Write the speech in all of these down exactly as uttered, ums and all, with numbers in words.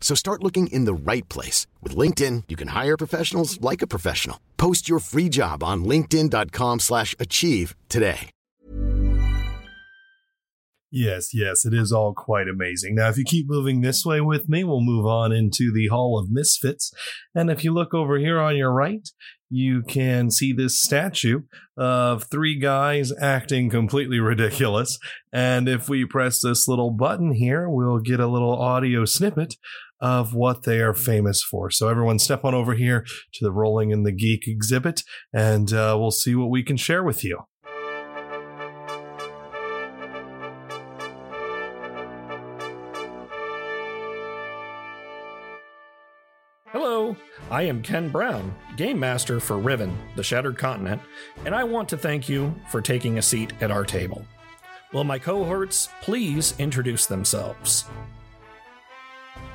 So start looking in the right place. With LinkedIn, you can hire professionals like a professional. Post your free job on linkedin.com slash achieve today. Yes, yes, it is all quite amazing. Now, if you keep moving this way with me, we'll move on into the Hall of Misfits. And if you look over here on your right, you can see this statue of three guys acting completely ridiculous. And if we press this little button here, we'll get a little audio snippet of what they are famous for. So everyone step on over here to the Rolling in the Geek exhibit, and uh, we'll see what we can share with you. I am Ken Brown, Game Master for Riven, The Shattered Continent, and I want to thank you for taking a seat at our table. Will my cohorts please introduce themselves?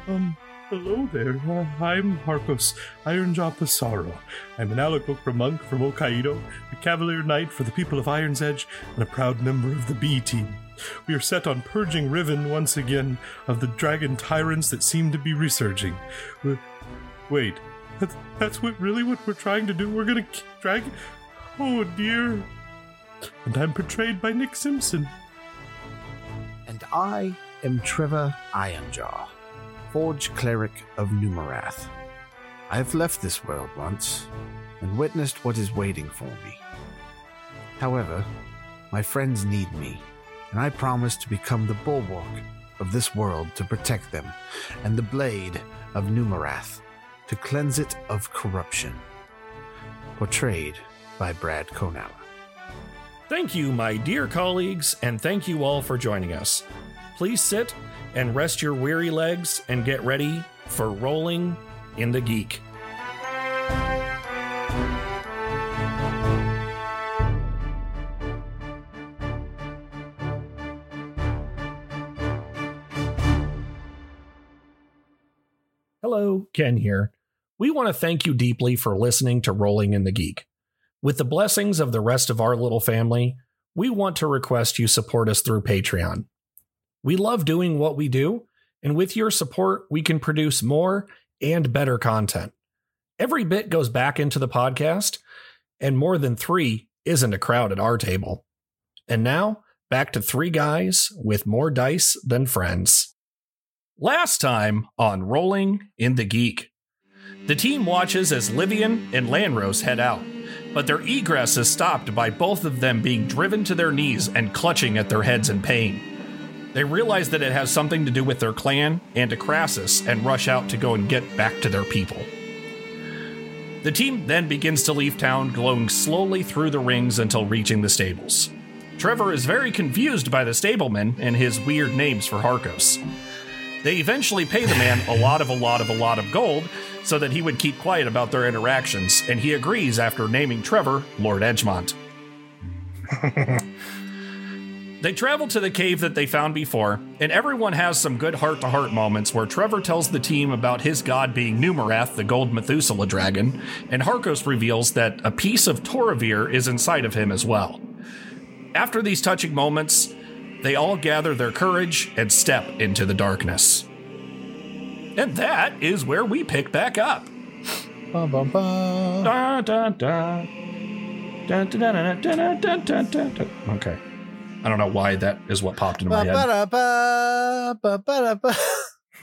Um, hello there. Uh, I'm Harkos, Ironjaw Passaro. I'm an Aarakocra monk from Okaido, a cavalier knight for the people of Iron's Edge, and a proud member of the B-team. We are set on purging Riven once again of the dragon tyrants that seem to be resurging. We're... Wait... That's, that's what really what we're trying to do? We're going to drag... Oh, dear. And I'm portrayed by Nick Simpson. And I am Trevor Ironjaw, Forge Cleric of Numerath. I have left this world once and witnessed what is waiting for me. However, my friends need me, and I promise to become the bulwark of this world to protect them, and the blade of Numerath, to cleanse it of corruption. Portrayed by Brad Konauer. Thank you, my dear colleagues, and thank you all for joining us. Please sit and rest your weary legs and get ready for Rolling in the Geek. Hello, Ken here. We want to thank you deeply for listening to Rolling in the Geek. With the blessings of the rest of our little family, we want to request you support us through Patreon. We love doing what we do, and with your support, we can produce more and better content. Every bit goes back into the podcast, and more than three isn't a crowd at our table. And now, back to three guys with more dice than friends. Last time on Rolling in the Geek. The team watches as Livian and Lanrose head out, but their egress is stopped by both of them being driven to their knees and clutching at their heads in pain. They realize that it has something to do with their clan and to Crassus and rush out to go and get back to their people. The team then begins to leave town, glowing slowly through the rings until reaching the stables. Trevor is very confused by the stableman and his weird names for Harkos. They eventually pay the man a lot of a lot of a lot of gold so that he would keep quiet about their interactions, and he agrees after naming Trevor Lord Edgemont. They travel to the cave that they found before, and everyone has some good heart-to-heart moments where Trevor tells the team about his god being Numerath, the gold Methuselah dragon, and Harkos reveals that a piece of Toravir is inside of him as well. After these touching moments, they all gather their courage and step into the darkness. And that is where we pick back up. Ba, ba, ba. Da, da, da. Da, da, da, da, da, da, da. Okay. I don't know why that is what popped into my head. Ba, ba, ba, ba, ba,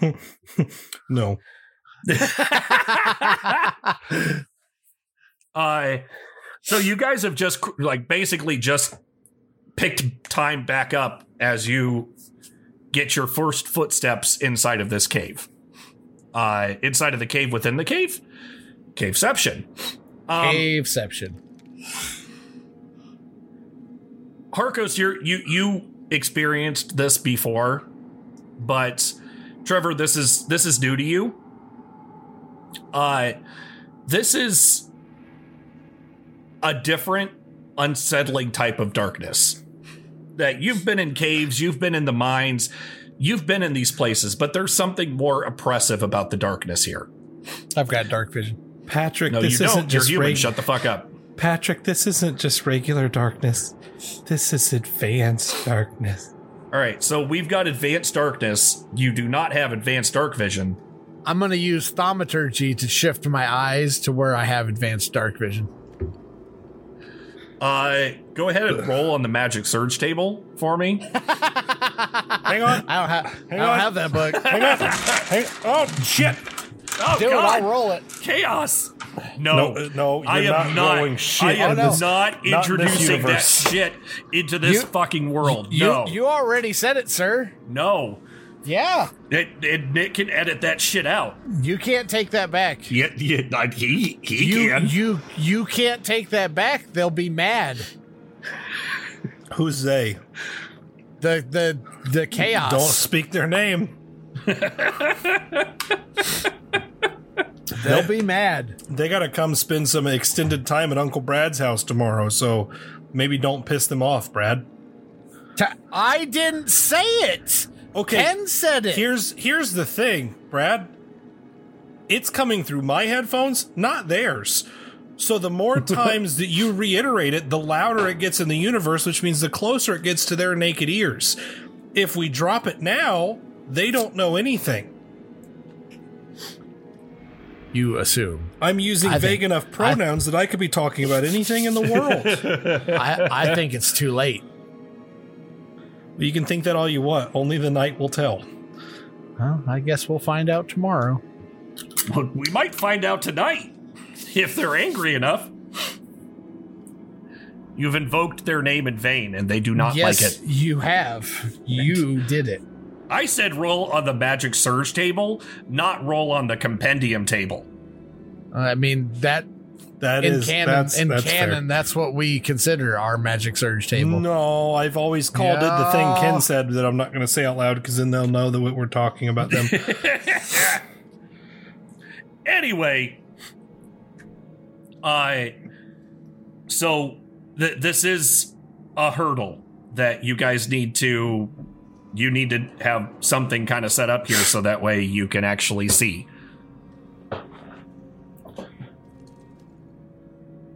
ba. No. uh, so you guys have just, like, basically just picked time back up as you get your first footsteps inside of this cave. Uh, inside of the cave within the cave? Caveception. Um, Caveception. Harkos, you're, you you experienced this before, but Trevor, this is this is new to you. Uh, this is a different, unsettling type of darkness. That you've been in caves, you've been in the mines, you've been in these places, but there's something more oppressive about the darkness here. I've got dark vision. Patrick, no, this you isn't don't. Just You're human. Reg- Shut the fuck up. Patrick, this isn't just regular darkness. This is advanced darkness. All right, so we've got advanced darkness. You do not have advanced dark vision. I'm going to use thaumaturgy to shift my eyes to where I have advanced dark vision. Uh, go ahead and roll on the magic surge table for me. Hang on. I don't, ha- I don't have that book. Hang on. Hang- oh, shit. Oh, dude, God. I'll roll it. Chaos. No, no, no you're I am not rolling shit. I am oh, no. not introducing not that shit into this you, fucking world. You, no. You already said it, sir. No. Yeah. It, it, Nick can edit that shit out. You can't take that back. Yeah, yeah, he he you, can. You, you can't take that back. They'll be mad. Who's they? The the the chaos. Don't speak their name. They'll be mad. They got to come spend some extended time at Uncle Brad's house tomorrow, so maybe don't piss them off, Brad. Ta- I didn't say it. Okay. Ken said it. Here's here's the thing, Brad. It's coming through my headphones, not theirs. So the more times that you reiterate it, the louder it gets in the universe, which means the closer it gets to their naked ears. If we drop it now, they don't know anything. You assume. I'm using I vague think, enough pronouns I, that I could be talking about anything in the world. I, I think it's too late. You can think that all you want. Only the night will tell. Well, I guess we'll find out tomorrow. Well, we might find out tonight. If they're angry enough. You've invoked their name in vain, and they do not yes, like it. Yes, you have. You did it. I said roll on the magic surge table, not roll on the compendium table. I mean, that... That in is, canon, that's, in that's canon, fair. That's what we consider our magic surge table. No, I've always called yeah. it the thing Ken said that I'm not going to say out loud because then they'll know that we're talking about them. Anyway, I uh, so th- this is a hurdle that you guys need to you need to have something kind of set up here so that way you can actually see.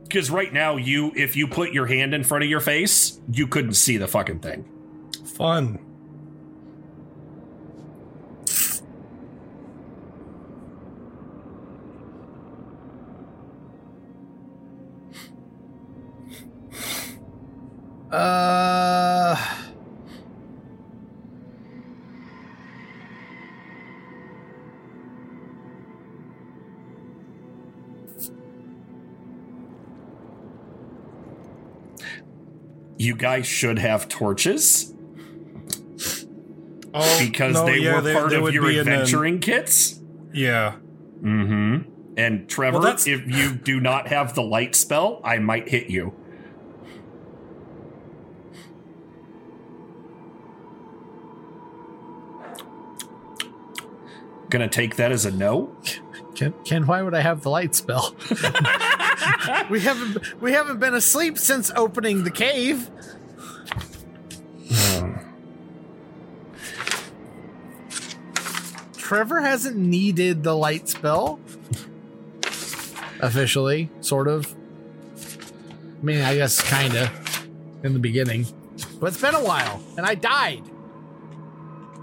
Because right now, you if you put your hand in front of your face, you couldn't see the fucking thing. Fun. Uh. You guys should have torches. Oh, because no, they yeah, were they, part they of your adventuring an, kits. Yeah. Mm-hmm. And Trevor, well, if you do not have the light spell, I might hit you. Gonna take that as a no. Ken, Ken, why would I have the light spell? We haven't we haven't been asleep since opening the cave. Mm. Trevor hasn't needed the light spell. Officially, sort of. I mean, I guess kinda in the beginning. But it's been a while, and I died.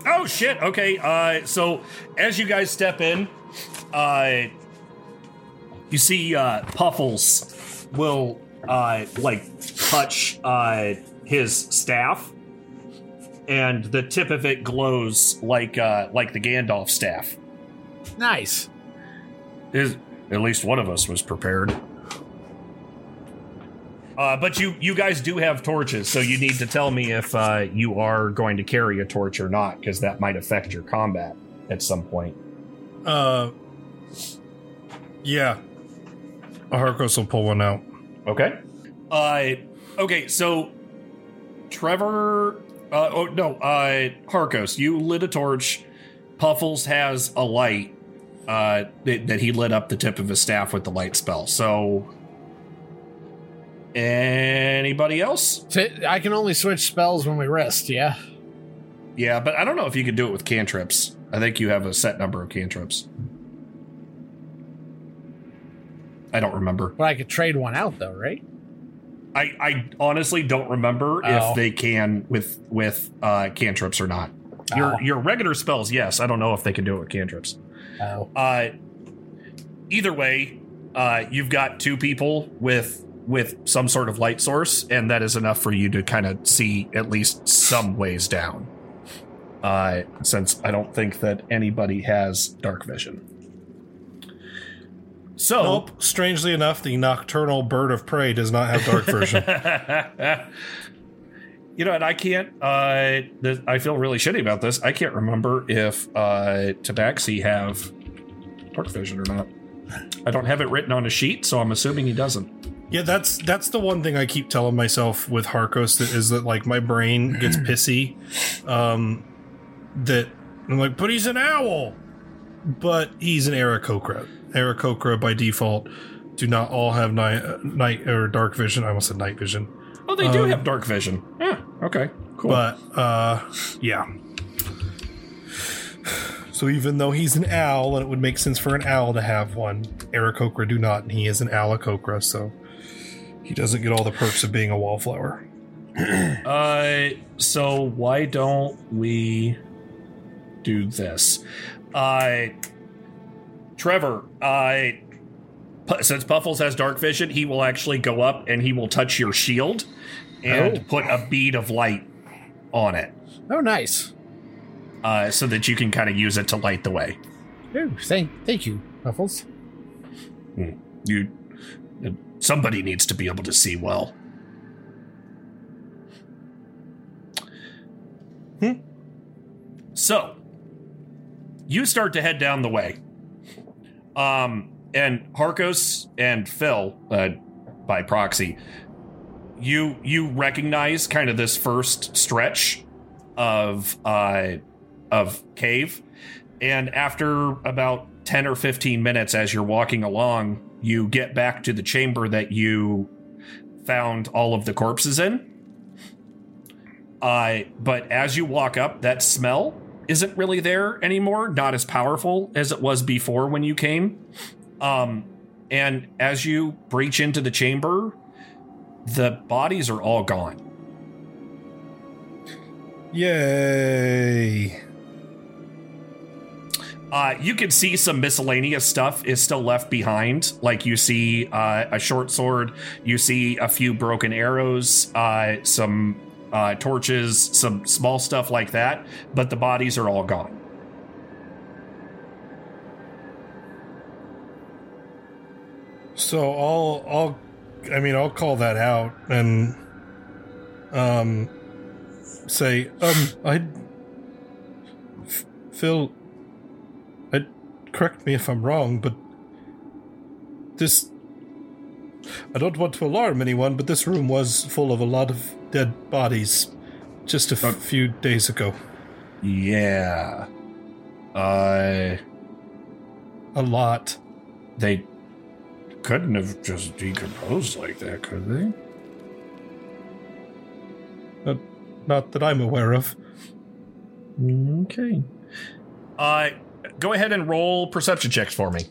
Oh shit, okay, uh, so as you guys step in, Uh, you see, uh, Puffles will, uh, like, touch, uh, his staff, and the tip of it glows like, uh, like the Gandalf staff. Nice. Is, at least one of us was prepared. Uh, but you, you guys do have torches, so you need to tell me if uh, you are going to carry a torch or not, because that might affect your combat at some point. Uh, yeah. Harkos will pull one out. Okay. Uh, okay, so Trevor... Uh, oh, no, uh, Harkos, you lit a torch. Puffles has a light uh, that, that he lit up the tip of his staff with the light spell, so... Anybody else? I can only switch spells when we rest, yeah? Yeah, but I don't know if you can do it with cantrips. I think you have a set number of cantrips. I don't remember. But I could trade one out, though, right? I, I honestly don't remember oh. if they can with with uh, cantrips or not. Oh. Your your regular spells, yes. I don't know if they can do it with cantrips. Oh. Uh, either way, uh, you've got two people with... with some sort of light source, and that is enough for you to kind of see at least some ways down. Uh, since I don't think that anybody has dark vision. So, nope. Strangely enough, the nocturnal bird of prey does not have dark vision. You know, and I can't, uh, th- I feel really shitty about this. I can't remember if uh, Tabaxi have dark vision or not. I don't have it written on a sheet, so I'm assuming he doesn't. Yeah, that's that's the one thing I keep telling myself with Harkos that is that like my brain gets pissy. Um, that I'm like, but he's an owl, but he's an Aarakocra. Aarakocra by default do not all have night uh, night or dark vision. I almost said night vision. Oh, they do um, have dark vision. Yeah. Okay. Cool. But uh, yeah. So even though he's an owl, and it would make sense for an owl to have one, Aarakocra do not, and he is an Aarakocra, so. He doesn't get all the perks of being a wallflower. uh, so why don't we do this? Uh, Trevor, uh, P- since Puffles has dark vision, he will actually go up and he will touch your shield and oh. put a bead of light on it. Oh, nice. Uh, so that you can kind of use it to light the way. Oh, thank, thank you, Puffles. Mm, you... Somebody needs to be able to see well. Hmm. So, you start to head down the way. Um, and Harkos and Phil, uh, by proxy, you you recognize kind of this first stretch of uh, of cave. And after about ten or fifteen minutes as you're walking along, you get back to the chamber that you found all of the corpses in. Uh, but as you walk up, that smell isn't really there anymore. Not as powerful as it was before when you came. Um, and as you breach into the chamber, the bodies are all gone. Yay. Uh, you can see some miscellaneous stuff is still left behind. Like you see uh, a short sword, you see a few broken arrows, uh, some uh, torches, some small stuff like that. But the bodies are all gone. So I'll, I'll, I mean, I'll call that out and um, say, um, I, F- Phil. Correct me if I'm wrong, but this... I don't want to alarm anyone, but this room was full of a lot of dead bodies just a f- uh, few days ago. Yeah. Uh... A lot. They couldn't have just decomposed like that, could they? Not, not that I'm aware of. Okay. I... Uh, Go ahead and roll perception checks for me.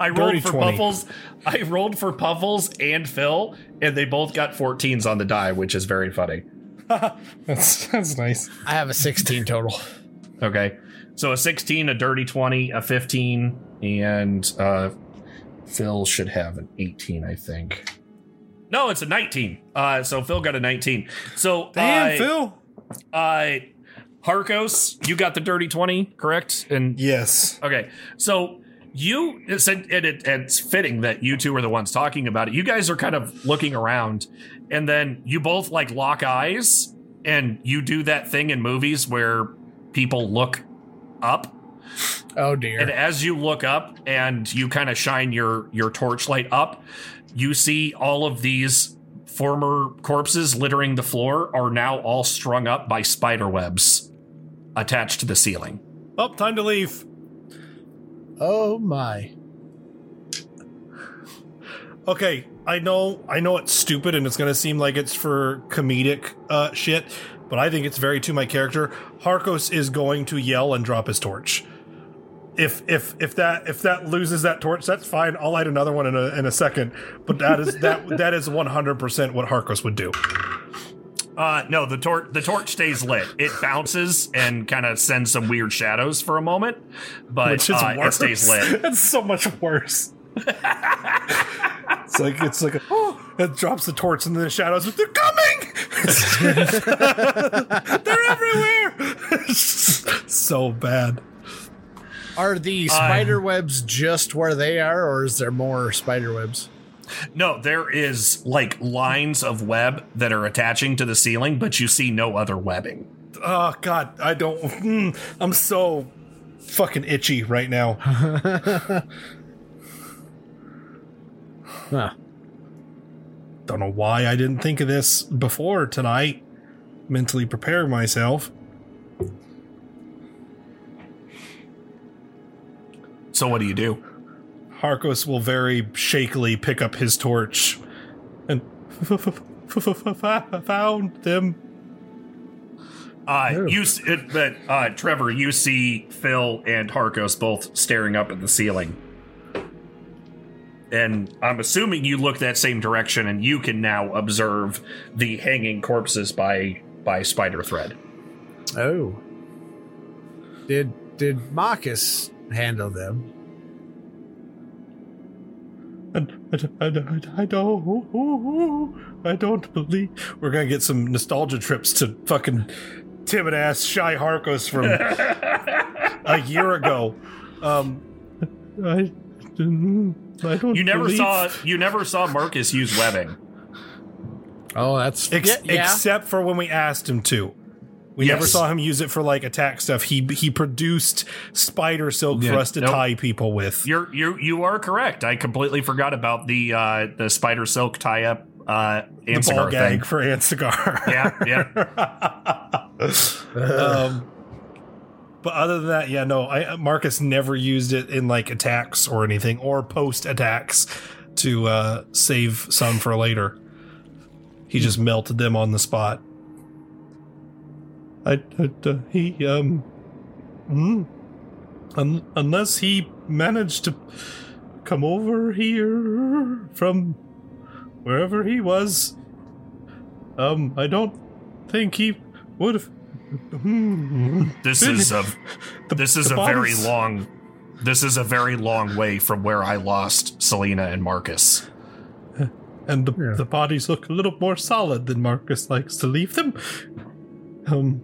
I rolled for twenty. Puffles. I rolled for Puffles and Phil, and they both got fourteens on the die, which is very funny. that's that's nice. I have a sixteen total. Okay, so a sixteen, a dirty twenty, a fifteen, and uh, Phil should have an eighteen, I think. No, it's a nineteen. Uh, so Phil got a nineteen. So damn, uh, Phil. Uh, Harkos, you got the dirty twenty, correct? And yes. Okay. So you it said it, it, it's fitting that you two are the ones talking about it. You guys are kind of looking around, and then you both like lock eyes, and you do that thing in movies where people look up. Oh dear. And as you look up and you kind of shine your your torchlight up, you see all of these former corpses littering the floor are now all strung up by spider webs attached to the ceiling. Oh, time to leave. Oh my. Okay, I know I know it's stupid and it's going to seem like it's for comedic uh, shit, but I think it's very to my character. Harkos is going to yell and drop his torch. If if if that if that loses that torch, that's fine. I'll light another one in a in a second. But that is that that is one hundred percent what Harkos would do. Uh, no, the torch the torch stays lit. It bounces and kind of sends some weird shadows for a moment, but Which is uh, it stays lit. That's so much worse. It's like it's like a, oh, it drops the torch and then the shadows. They're coming. They're everywhere. So bad. Are the spider webs um, just where they are, or is there more spider webs? No, there is like lines of web that are attaching to the ceiling, but you see no other webbing. Oh, God, I don't. Mm, I'm so fucking itchy right now. Huh. Don't know why I didn't think of this before tonight. Mentally prepare myself. So what do you do? Harkos will very shakily pick up his torch and f- f- f- f- f- f- found them. Uh, you it, but uh, Trevor, you see Phil and Harkos both staring up at the ceiling, and I'm assuming you look that same direction, and you can now observe the hanging corpses by by spider thread. Oh, did did Marcus handle them? I, I, I, I don't I don't believe we're gonna get some nostalgia trips to fucking timid ass shy Harkos from a year ago. Um, I, I don't. You never believe. saw you never saw Marcus use webbing. Oh, that's Ex- yeah. except for when we asked him to. We yes. never saw him use it for like attack stuff. He he produced spider silk yeah. for us to nope. tie people with. You're you you are correct. I completely forgot about the uh, the spider silk tie up uh, Ansigar the ball gag thing for Ansigar. Yeah, yeah. um, but other than that, yeah, no. I, Marcus never used it in like attacks or anything, or post attacks to uh, save some for later. He just melted them on the spot. I, I, uh, he, um, mm, un- unless he managed to come over here from wherever he was, um, I don't think he would have. Mm, this is a, the, this is a very long, this is a very long way from where I lost Selena and Marcus. And the, yeah. the bodies look a little more solid than Marcus likes to leave them. Um.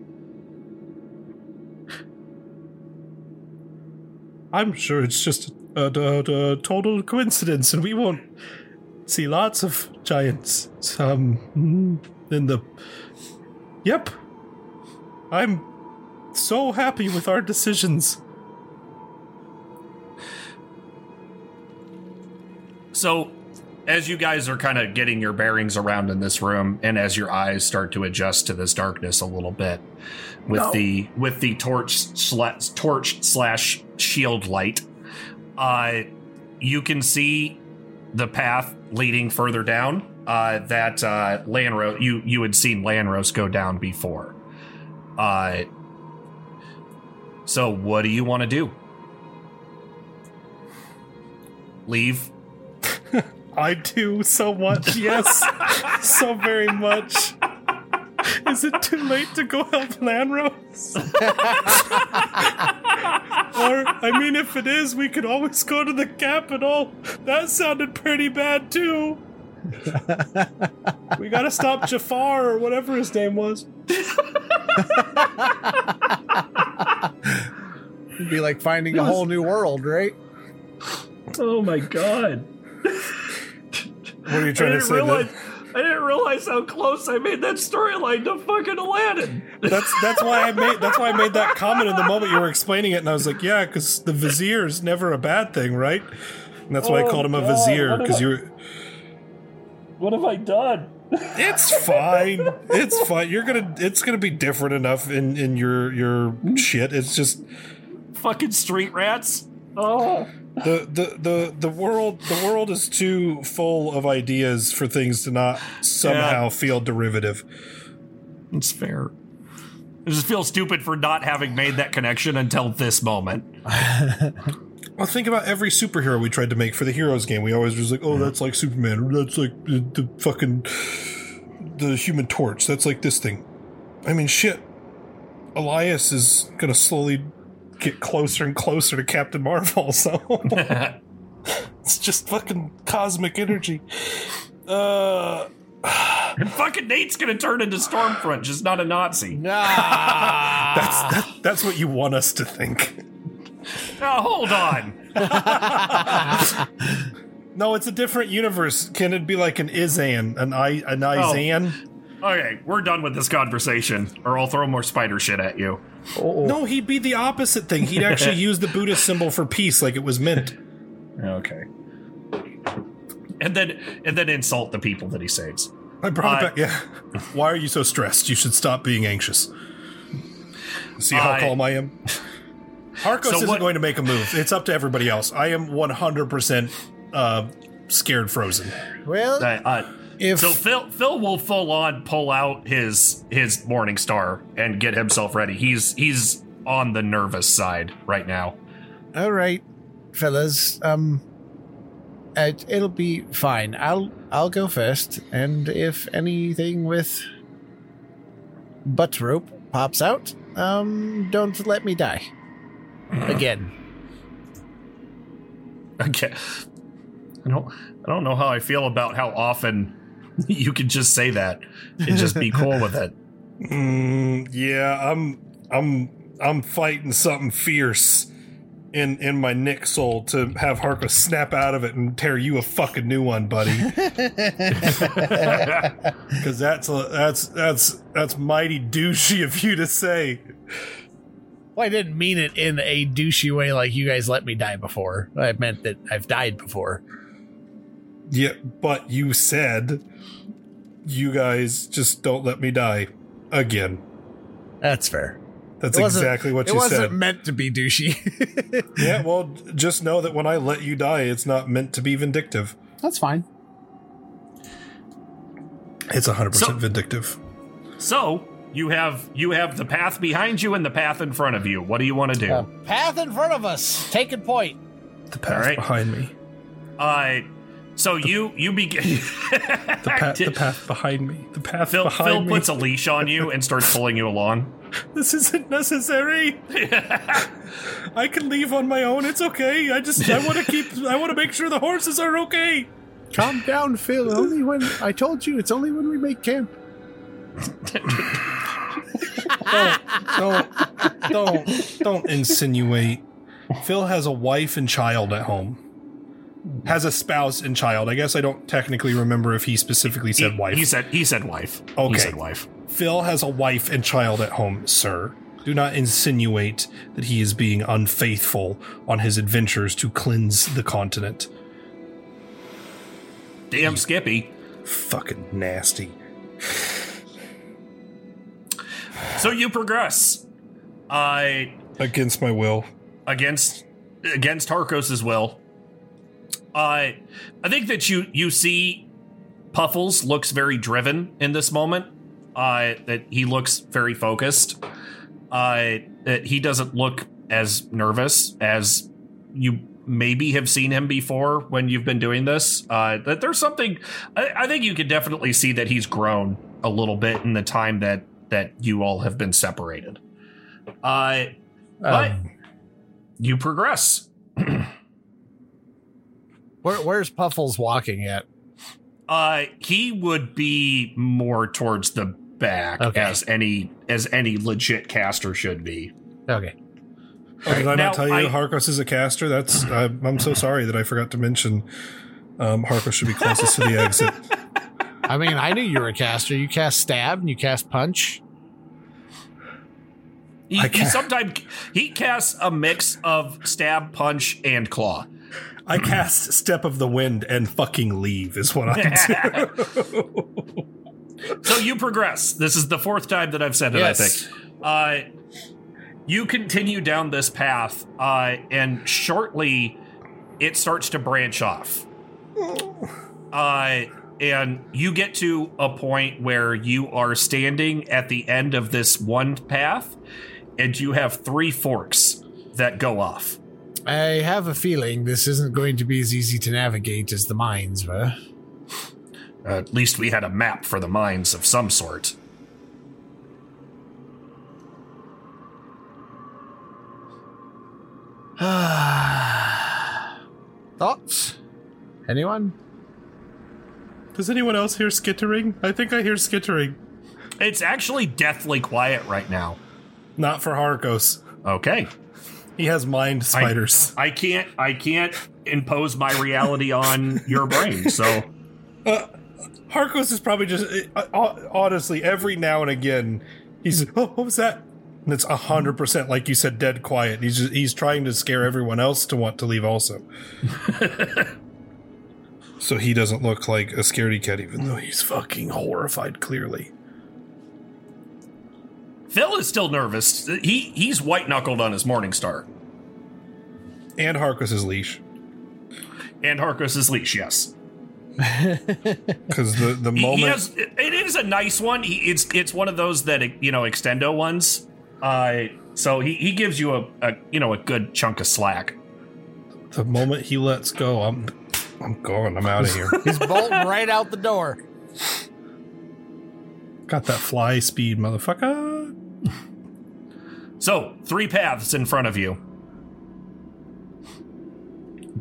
I'm sure it's just a, a, a total coincidence, and we won't see lots of giants. Um, in the yep, I'm so happy with our decisions. So, as you guys are kind of getting your bearings around in this room, and as your eyes start to adjust to this darkness a little bit, with no. the with the torch sla- torch slash shield light, uh, you can see the path leading further down. Uh, that uh, Lanrose, you you had seen Lanrose go down before. Uh, so what do you want to do? Leave. I do so much, yes. So very much. Is it too late to go help Lanrose? Or, I mean, if it is, we could always go to the capital. That sounded pretty bad, too. We gotta stop Jafar or whatever his name was. It'd be like finding was... a whole new world, right? Oh my god. What are you trying to say? Realize, I didn't realize how close I made that storyline to fucking Aladdin. That's that's why I made that's why I made that comment in the moment you were explaining it, and I was like, yeah, because the vizier is never a bad thing, right? And that's why oh I called him God. a vizier, because you were. What have I done? It's fine. It's fine. You're gonna. It's gonna be different enough in in your your shit. It's just fucking street rats. Oh. The, the the the world the world is too full of ideas for things to not somehow yeah. feel derivative. It's fair. I just feel stupid for not having made that connection until this moment. Well, think about every superhero we tried to make for the Heroes game. We always was like, oh, that's like Superman, or that's like the, the fucking the Human Torch. That's like this thing. I mean, shit. Elias is gonna slowly get closer and closer to Captain Marvel, so it's just fucking cosmic energy. Uh, and fucking Nate's gonna turn into Stormfront, just not a Nazi. Nah, that's that, that's what you want us to think. Now hold on. No, it's a different universe. Can it be like an Izan, an I, an Izan? Oh. Okay, we're done with this conversation, or I'll throw more spider shit at you. Oh. No, he'd be the opposite thing. He'd actually use the Buddhist symbol for peace, like it was meant. Okay. And then and then insult the people that he saves. I brought uh, it back, yeah. Why are you so stressed? You should stop being anxious. See how I, calm I am? Harkos so isn't what, going to make a move. It's up to everybody else. I am one hundred percent uh, scared frozen. Well... I, I, If so Phil Phil will full on pull out his his Morningstar and get himself ready. He's he's on the nervous side right now. All right, fellas. Um, it, it'll be fine. I'll I'll go first, and if anything with butt rope pops out, um, don't let me die again. Okay. I don't I don't know how I feel about how often. You could just say that and just be cool with it. Mm, yeah, I'm, I'm, I'm fighting something fierce in in my Nick soul to have Harkos snap out of it and tear you a fucking new one, buddy. Because that's a, that's that's that's mighty douchey of you to say. Well, I didn't mean it in a douchey way, like you guys let me die before. I meant that I've died before. Yeah, but you said you guys just don't let me die again. That's fair. That's exactly what you said. It wasn't meant to be douchey. Yeah, well, just know that when I let you die, it's not meant to be vindictive. That's fine. It's one hundred percent so, vindictive. So you have you have the path behind you and the path in front of you. What do you want to do? Uh, path in front of us. Taking point. The path right. behind me. I... Uh, So the, you you begin the, path, the path behind me. The path Phil, behind Phil me. Phil puts a leash on you and starts pulling you along. This isn't necessary. I can leave on my own. It's okay. I just I want to keep. I want to make sure the horses are okay. Calm down, Phil. Only when I told you. It's only when we make camp. don't, don't don't don't insinuate. Phil has a wife and child at home. Has a spouse and child. I guess I don't technically remember if he specifically said he, wife. He said he said wife. Okay. He said wife. Phil has a wife and child at home, sir. Do not insinuate that he is being unfaithful on his adventures to cleanse the continent. Damn you Skippy. Fucking nasty. So you progress. I against my will. Against against Harkos's will. Uh, I think that you, you see Puffles looks very driven in this moment, uh, that he looks very focused, uh, that he doesn't look as nervous as you maybe have seen him before when you've been doing this, uh, that there's something, I, I think you could definitely see that he's grown a little bit in the time that, that you all have been separated. Uh, but um. you progress. Where, where's Puffles walking at? Uh, he would be more towards the back okay. as any as any legit caster should be. Okay. Oh, did I now, not tell you I, Harkos is a caster? That's I, I'm so sorry that I forgot to mention um, Harkos should be closest to the exit. I mean, I knew you were a caster. You cast stab and you cast punch. He, he sometimes he casts a mix of stab, punch, and claw. I cast Step of the Wind and fucking leave is what I do. So you progress. This is the fourth time that I've said it, yes. I think. Uh, you continue down this path, uh, and shortly it starts to branch off. Uh, and you get to a point where you are standing at the end of this one path, and you have three forks that go off. I have a feeling this isn't going to be as easy to navigate as the mines were. Uh, at least we had a map for the mines of some sort. Thoughts? Anyone? Does anyone else hear skittering? I think I hear skittering. It's actually deathly quiet right now. Not for Harkos. Okay. He has mind spiders. I, I can't. I can't impose my reality on your brain. So, uh, Harkos is probably just uh, honestly every now and again he's oh, what was that? And it's a hundred percent like you said, dead quiet. He's just, he's trying to scare everyone else to want to leave also. So he doesn't look like a scaredy cat, even though he's fucking horrified. Clearly. Phil is still nervous. He he's white knuckled on his Morningstar. And Harkos' leash. And Harkos' leash, yes. Because the, the moment he has, it, it is a nice one. He, it's it's one of those that you know extendo ones. Uh, so he, he gives you a, a you know a good chunk of slack. The moment he lets go, I'm I'm gone. I'm out of here. He's bolting right out the door. Got that fly speed, motherfucker. So, three paths in front of you.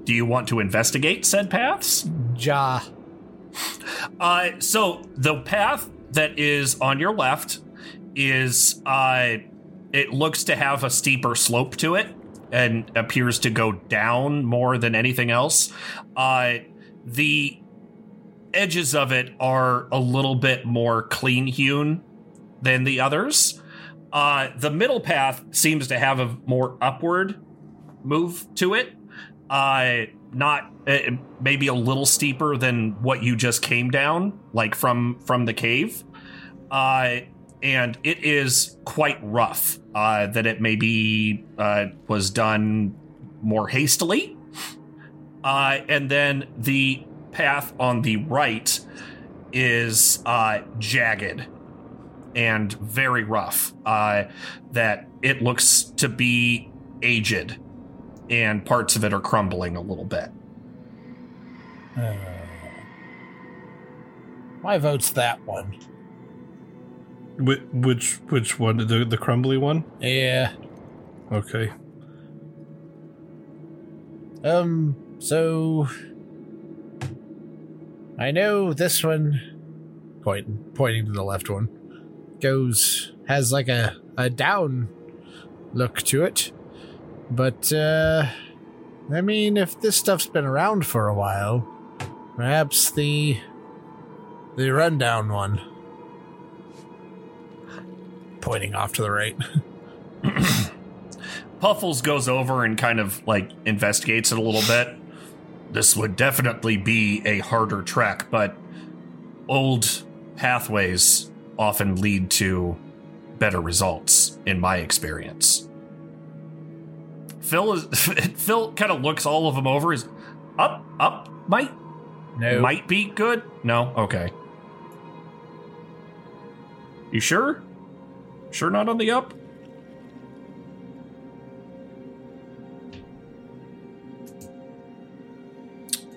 Do you want to investigate said paths? Ja. Uh, so, the path that is on your left is, uh, it looks to have a steeper slope to it and appears to go down more than anything else. Uh, the edges of it are a little bit more clean-hewn than the others. Uh, the middle path seems to have a more upward move to it. Uh, not uh, maybe a little steeper than what you just came down, like from from the cave. Uh, and it is quite rough. Uh, that it maybe uh, was done more hastily. Uh, and then the path on the right is uh, jagged. And very rough, uh, that it looks to be aged, and parts of it are crumbling a little bit. Uh, my vote's that one. Which which, which one? The, the crumbly one? Yeah. Okay. Um, so... I know this one... Point, pointing to the left one. Goes has like a, a down look to it, but uh, I mean, if this stuff's been around for a while, perhaps the the rundown one, pointing off to the right. Puffles goes over and kind of like investigates it a little bit. This would definitely be a harder trek, but old pathways often lead to better results, in my experience. Phil is Phil kind of looks all of them over. Is up, up might, no, might be good. No, okay. You sure? Sure, not on the up.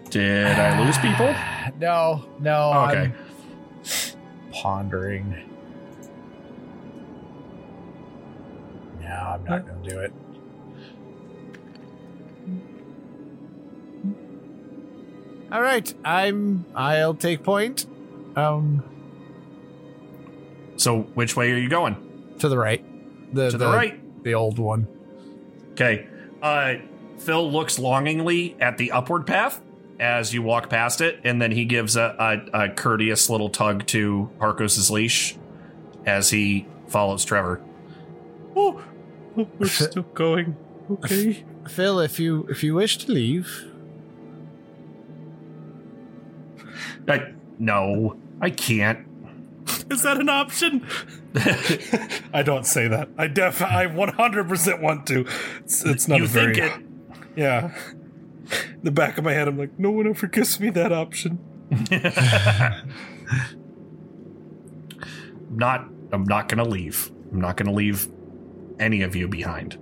Did I lose people? No, no. Okay. I'm- Pondering. No, I'm not going to do it. All right, I'm. I'll take point. Um. So which way are you going? To the right. The, to the, the right. The old one. Okay. Uh, Phil looks longingly at the upward path as you walk past it, and then he gives a, a, a courteous little tug to Harkos' leash as he follows Trevor. Oh, oh we're still going. Okay. Phil, if you if you wish to leave. I, no, I can't. Is that an option? I don't say that. I def I one hundred percent want to. It's, it's not you a very think it. Yeah. In the back of my head I'm like, no one ever gives me that option. I'm not I'm not going to leave. I'm not going to leave any of you behind.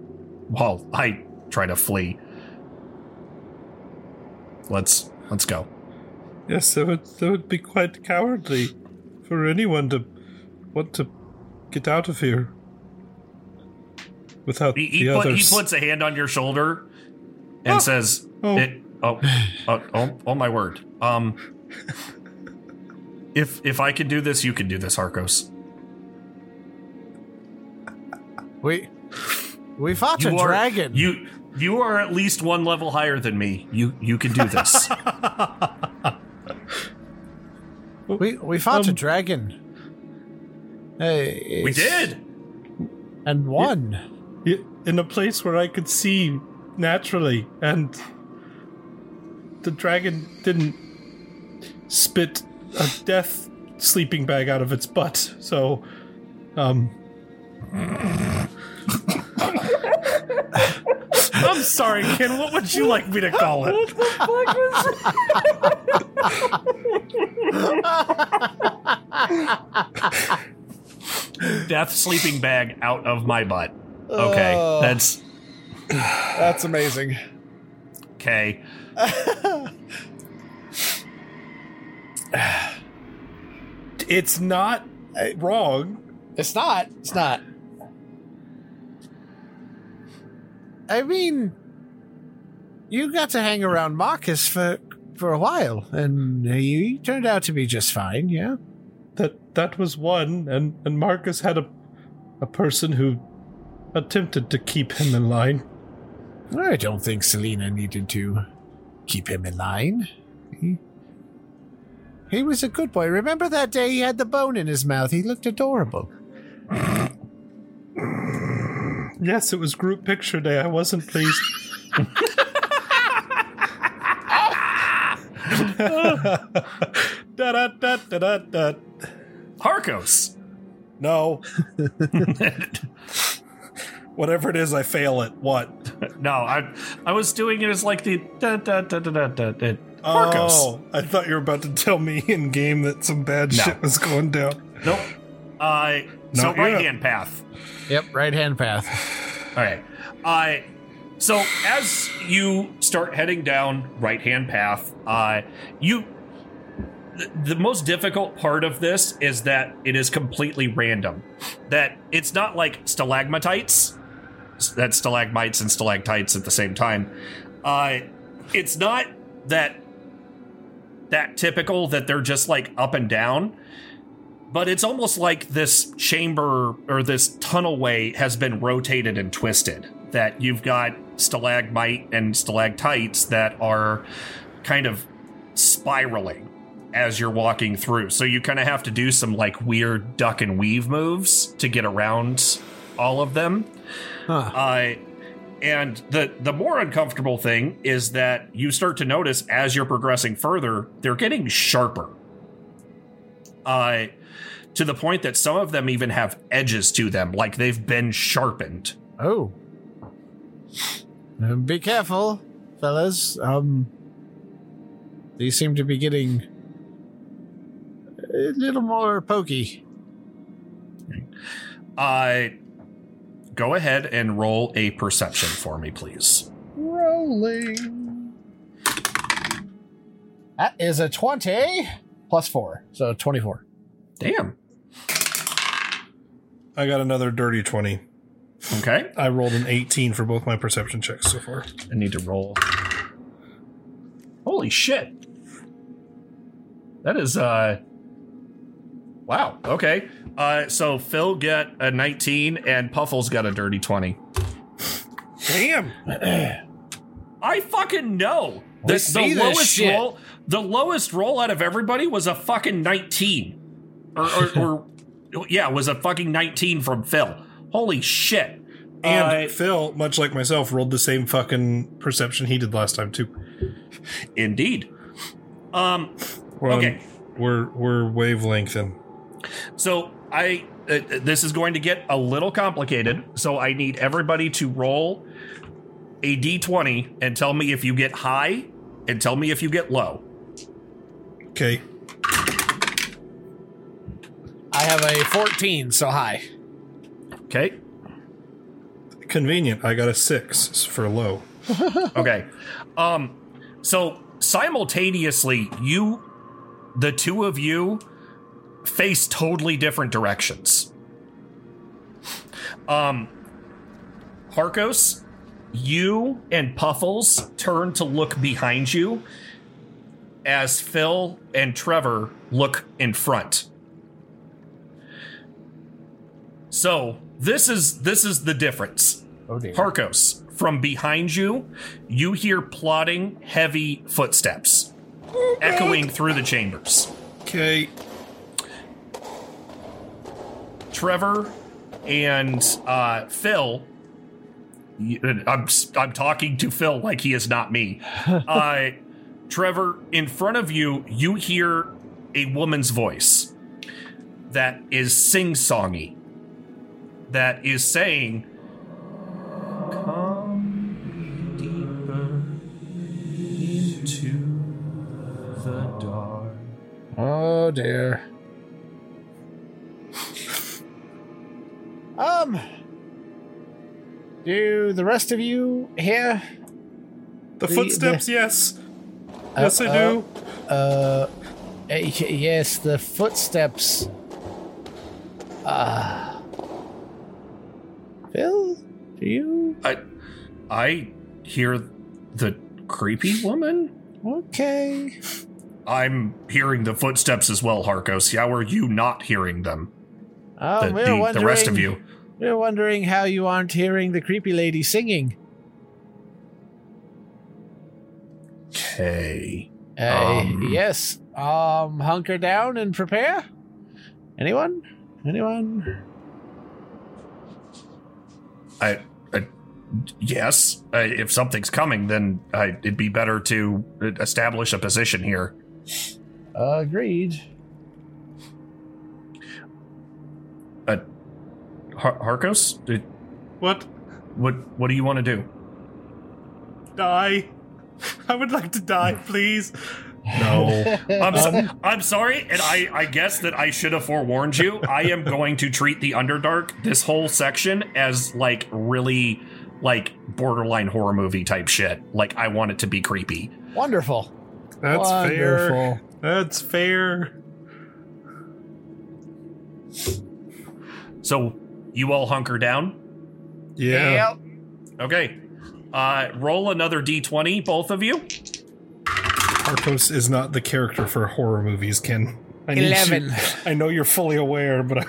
Well, I try to flee. Let's let's go. Yes, that would, that would be quite cowardly for anyone to want to get out of here without he, he the put, others. He puts a hand on your shoulder and oh. says, oh. It, oh, oh, oh, oh, my word. Um, if if I can do this, you can do this, Harkos. We, we fought you a are, dragon. You you are at least one level higher than me. You you can do this. We we fought um, a dragon. Hey, we did, and won it, it, in a place where I could see naturally, and the dragon didn't spit a death sleeping bag out of its butt. So, um, I'm sorry, Ken. What would you like me to call it? What the fuck was Death sleeping bag out of my butt. Okay, uh, that's that's amazing. Okay. It's not wrong. It's not. It's not. I mean, you got to hang around Marcus for for a while, and he turned out to be just fine, yeah? That that was one, and, and Marcus had a a person who attempted to keep him in line. I don't think Selena needed to keep him in line. He, he was a good boy. Remember that day he had the bone in his mouth? He looked adorable. Yes, it was group picture day. I wasn't pleased. da, da, da, da, da, da. Harkos! No. Whatever it is, I fail it. What? No, I I was doing it as like the... Da, da, da, da, da, da. Harkos! Oh, I thought you were about to tell me in-game that some bad no. shit was going down. Nope. I... Uh, So no, right-hand yeah. path. Yep, right-hand path. All right. Uh, so as you start heading down right-hand path, uh, you th- the most difficult part of this is that it is completely random. That it's not like stalagmites. That's stalagmites and stalactites at the same time. Uh, it's not that that typical that they're just like up and down. But it's almost like this chamber or this tunnelway has been rotated and twisted, that you've got stalagmite and stalactites that are kind of spiraling as you're walking through. So you kind of have to do some like weird duck and weave moves to get around all of them. Huh. Uh, and the, the more uncomfortable thing is that you start to notice as you're progressing further, they're getting sharper. Uh, to the point that some of them even have edges to them, like they've been sharpened. Oh. Be careful, fellas. Um, they seem to be getting a little more pokey. Uh, go ahead and roll a perception for me, please. Rolling. That is a twenty. Plus four, so twenty-four. Damn. I got another dirty twenty. Okay. I rolled an eighteen for both my perception checks so far. I need to roll. Holy shit. That is, uh... Wow. Okay. Uh, so Phil got a nineteen and Puffles got a dirty twenty. Damn. I fucking know. The, the lowest roll, the lowest roll out of everybody was a fucking nineteen, or, or, or yeah, was a fucking nineteen from Phil. Holy shit! And uh, Phil, much like myself, rolled the same fucking perception he did last time too. Indeed. Um. Well, okay. We're we're wavelengthing. So I uh, this is going to get a little complicated. So I need everybody to roll a d twenty and tell me if you get high and tell me if you get low. Okay. I have a fourteen, so high. Okay. Convenient. I got a six for low. Okay. Um, so simultaneously, you, the two of you, face totally different directions. Um, Harkos, you and Puffles turn to look behind you as Phil and Trevor look in front. So this is this is the difference. Oh dear. Harkos, from behind you, you hear plodding, heavy footsteps echoing through the chambers. Okay. Trevor and uh, Phil. I'm I'm talking to Phil like he is not me. Uh, Trevor, in front of you, you hear a woman's voice that is sing-songy, that is saying, "Come deeper into the dark." Oh dear. um. Do the rest of you hear the, the footsteps? The, yes, uh, yes, I uh, do. Uh, uh, yes, the footsteps. Ah, uh, Phil, do you? I, I hear the creepy woman. Okay. I'm hearing the footsteps as well, Harkos. How are you not hearing them? Oh, the, we're the, wondering. The rest of you. We're wondering how you aren't hearing the creepy lady singing. Okay. Uh, um. Yes. Um, hunker down and prepare. Anyone? Anyone? I. I yes. I, if something's coming, then I, it'd be better to establish a position here. Agreed. Uh. Har- Harkos? Did, what? What What do you want to do? Die. I would like to die, please. No. I'm, so, I'm sorry, and I, I guess that I should have forewarned you. I am going to treat the Underdark, this whole section, as, like, really, like, borderline horror movie type shit. Like, I want it to be creepy. Wonderful. That's Wonderful. fair. That's fair. So... you all hunker down? Yeah. Yep. Okay. Uh, roll another d twenty, both of you. Harkos is not the character for horror movies, Ken. I Eleven. Need you, I know you're fully aware, but I...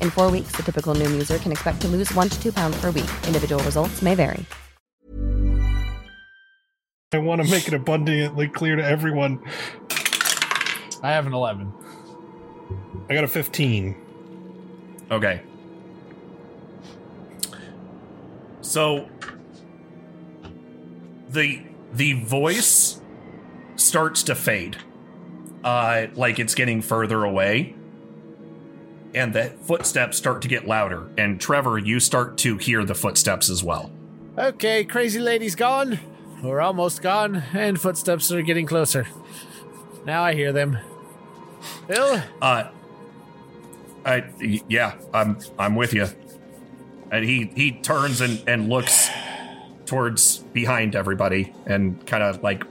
In four weeks, the typical Noom user can expect to lose one to two pounds per week. Individual results may vary. I want to make it abundantly clear to everyone. I have an eleven. I got a fifteen. Okay. So the the voice starts to fade, uh, like it's getting further away, and the footsteps start to get louder. And Trevor, you start to hear the footsteps as well. Okay, crazy lady's gone. We're almost gone, and footsteps are getting closer. Now I hear them. Phil? Uh, I yeah, I'm I'm with you. And he, he turns and, and looks towards behind everybody and kind of like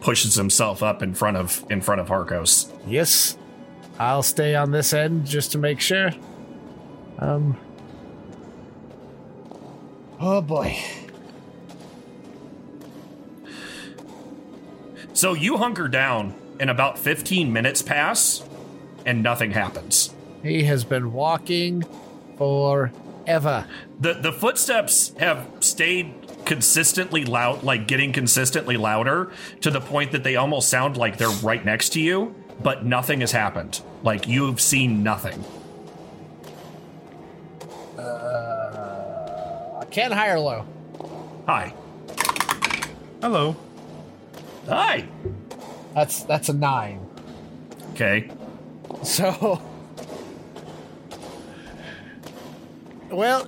pushes himself up in front of in front of Harkos. Yes, I'll stay on this end just to make sure. Um. Oh boy. So you hunker down, and about fifteen minutes pass, and nothing happens. He has been walking for. Ever. The the footsteps have stayed consistently loud, like getting consistently louder to the point that they almost sound like they're right next to you, but nothing has happened. Like you've seen nothing. Uh, Ken, high or low? Hi. Hello. Hi. That's that's a nine. Okay. So. Well,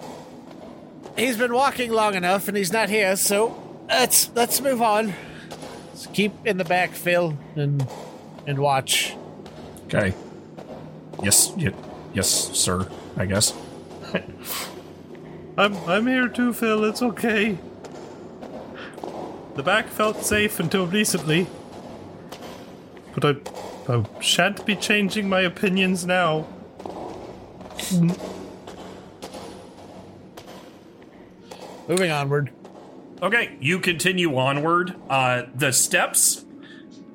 he's been walking long enough, and he's not here, so let's let's move on. Let's keep in the back, Phil, and and watch. Okay. Yes, y- yes, sir. I guess. I'm I'm here too, Phil. It's okay. The back felt safe until recently, but I I shan't be changing my opinions now. Moving onward. Okay, you continue onward. Uh, the steps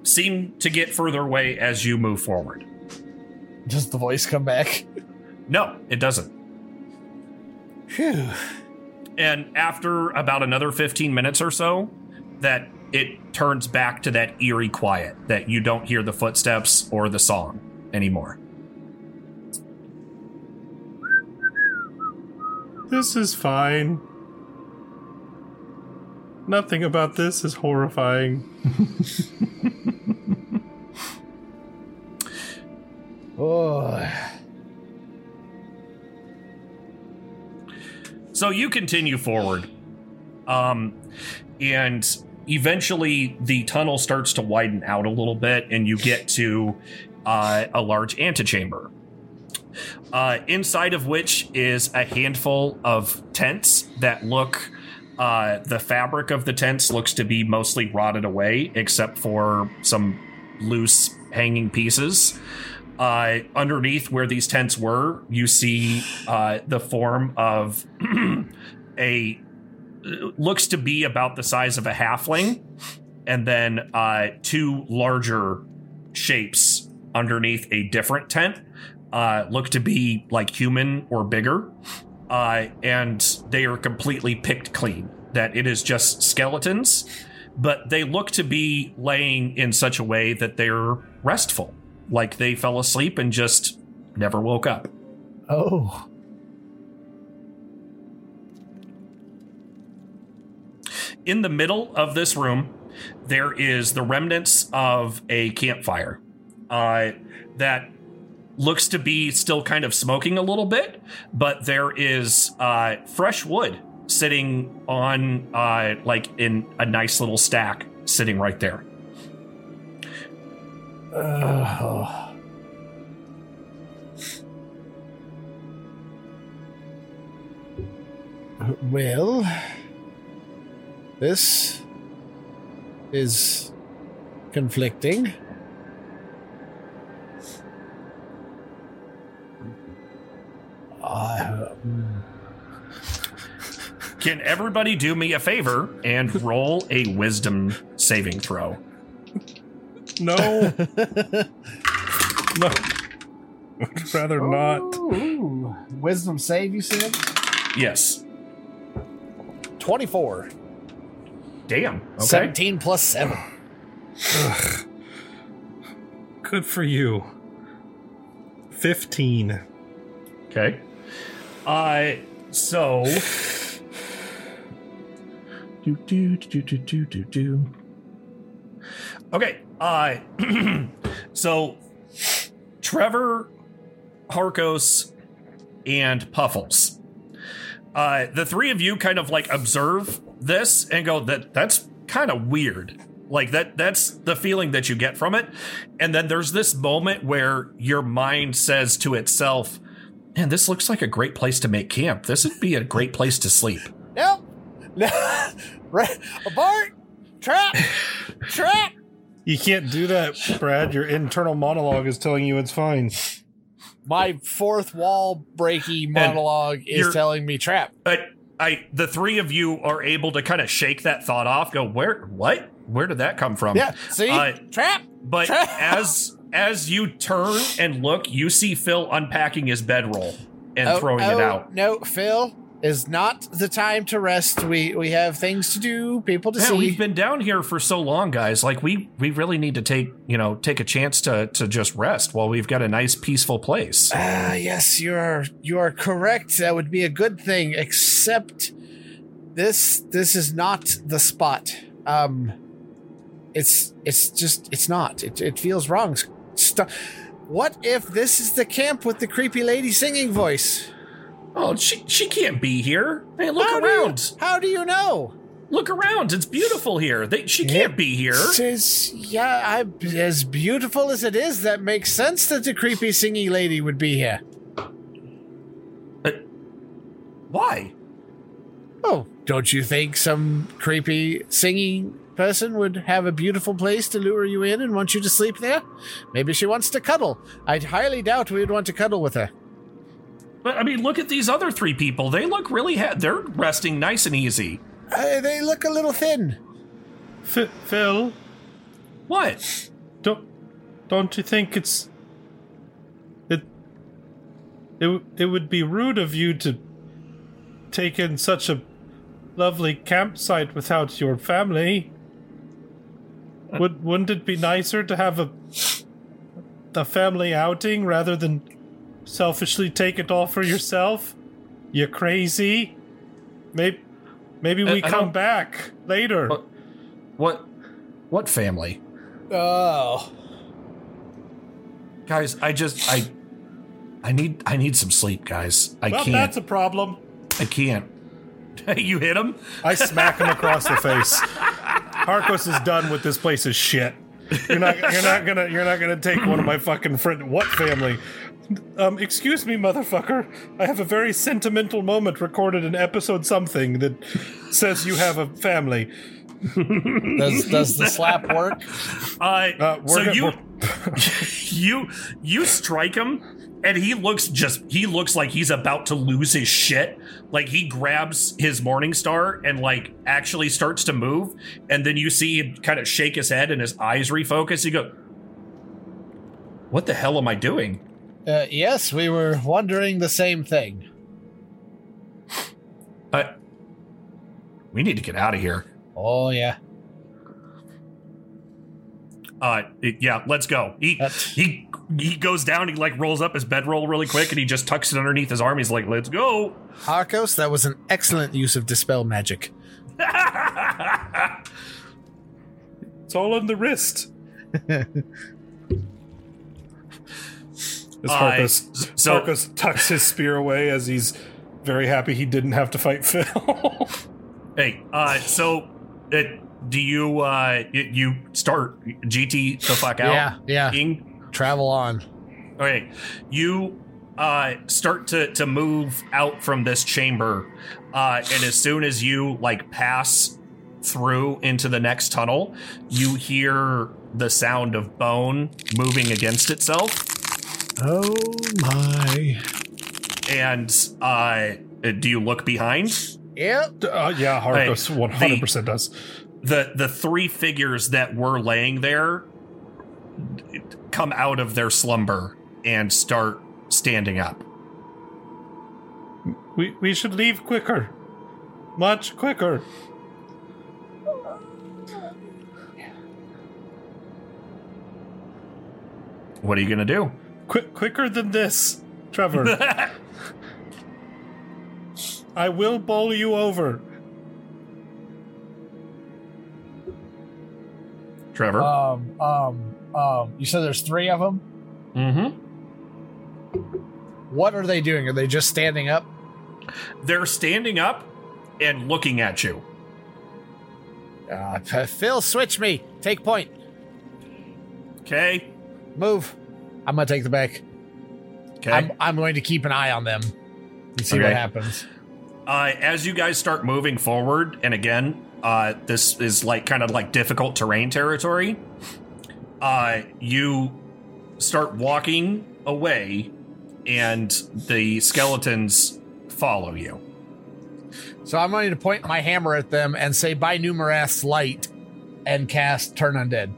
seem to get further away as you move forward. Does the voice come back? No, it doesn't. Phew. And after about another fifteen minutes or so, that it turns back to that eerie quiet, that you don't hear the footsteps or the song anymore. This is fine. Nothing about this is horrifying. Oh. So you continue forward. Um, and eventually the tunnel starts to widen out a little bit and you get to uh, a large antechamber. Uh, inside of which is a handful of tents that look... Uh, the fabric of the tents looks to be mostly rotted away, except for some loose hanging pieces. Uh, underneath where these tents were, you see uh, the form of a... looks to be about the size of a halfling, and then uh, two larger shapes underneath a different tent uh, look to be like human or bigger. Uh, and they are completely picked clean, that it is just skeletons, but they look to be laying in such a way that they're restful, like they fell asleep and just never woke up. Oh. In the middle of this room, there is the remnants of a campfire uh, that looks to be still kind of smoking a little bit, but there is uh, fresh wood sitting on uh, like in a nice little stack sitting right there. Uh, well, this is conflicting. I, um... Can everybody do me a favor and roll a wisdom saving throw? No. No. I'd rather oh, not. Ooh. Wisdom save, you said? Yes. twenty-four. Damn. Okay. seventeen plus seven. Ugh. Good for you. fifteen. Okay. Uh, so. do, do, do, do, do, do, do. Okay. Uh, so, Trevor, Harkos, and Puffles. Uh, the three of you kind of like observe this and go, that that's kind of weird. Like that, that's the feeling that you get from it. And then there's this moment where your mind says to itself, man, this looks like a great place to make camp. This would be a great place to sleep. Nope. Abort. Trap. Trap. You can't do that, Brad. Your internal monologue is telling you it's fine. My fourth wall breaky monologue and is telling me trap. But I, the three of you are able to kind of shake that thought off. Go where? What? Where did that come from? Yeah, see, uh, trap. But trap. as as you turn and look, you see Phil unpacking his bedroll and oh, throwing oh, it out. No, Phil is not the time to rest. We we have things to do, people to yeah, see. We've been down here for so long, guys. Like we we really need to take you know take a chance to to just rest while we've got a nice peaceful place. Ah, uh, yes, you are you are correct. That would be a good thing. Except this this is not the spot. Um. It's it's just it's not. It it feels wrong. Stop. What if this is the camp with the creepy lady singing voice? Oh, she she can't be here. Hey, look how around. Do you, how do you know? Look around. It's beautiful here. They, she can't it, be here. It's, yeah, I'm, as beautiful as it is, that makes sense that the creepy singing lady would be here. But why? Oh, don't you think some creepy singing person would have a beautiful place to lure you in and want you to sleep there? Maybe she wants to cuddle. I highly doubt we'd want to cuddle with her. But I mean, look at these other three people. They look really ha- they're resting nice and easy. Uh, they look a little thin. F- Phil, what? Don't don't you think it's it it it would be rude of you to take in such a lovely campsite without your family? Would, wouldn't it be nicer to have a a family outing rather than selfishly take it all for yourself? You're crazy. Maybe, maybe we uh, come back later. What, what? What family? Oh, guys, I just i I need I need some sleep, guys. I well, can't. That's a problem. I can't. You hit him? I smack him across the face. Harkos is done with this place's shit. You're not, you're not gonna, you're not gonna take one of my fucking friend. What family? Um, excuse me, motherfucker. I have a very sentimental moment recorded in episode something that says you have a family. Does does the slap work? Uh, uh, so gonna, you, you, you strike him. And he looks just, he looks like he's about to lose his shit. Like he grabs his Morningstar and like actually starts to move. And then you see him kind of shake his head and his eyes refocus. He goes, what the hell am I doing? Uh, yes, we were wondering the same thing. Uh, we need to get out of here. Oh, yeah. Uh, yeah, let's go. He, That's- he, He goes down, he like rolls up his bedroll really quick and he just tucks it underneath his arm. He's like, let's go. Harkos, that was an excellent use of dispel magic. It's all on the wrist. As Harkos, I, so, Harkos tucks his spear away as he's very happy he didn't have to fight Phil. Hey, uh, so uh, do you uh, you start G T the fuck out? Yeah, yeah. Ing? Travel on. Okay, you uh, start to, to move out from this chamber, uh, and as soon as you like pass through into the next tunnel, you hear the sound of bone moving against itself. Oh my. And uh, do you look behind? Yep. Uh, yeah, Harkos uh, one hundred percent the, does. The, the three figures that were laying there come out of their slumber and start standing up. We, we should leave quicker. Much quicker. What are you going to do? Quick, quicker than this, Trevor. I will bowl you over. Trevor? Um, um, um, you said there's three of them? Mm-hmm. What are they doing? Are they just standing up? They're standing up and looking at you. Uh, Phil, switch me. Take point. Okay. Move. I'm going to take the back. Okay. I'm, I'm going to keep an eye on them and see okay. what happens. Uh, as you guys start moving forward, and again, uh, this is like kind of like difficult terrain territory, uh, you start walking away and the skeletons follow you. So I'm going to point my hammer at them and say, by Numerath's light, and cast Turn Undead.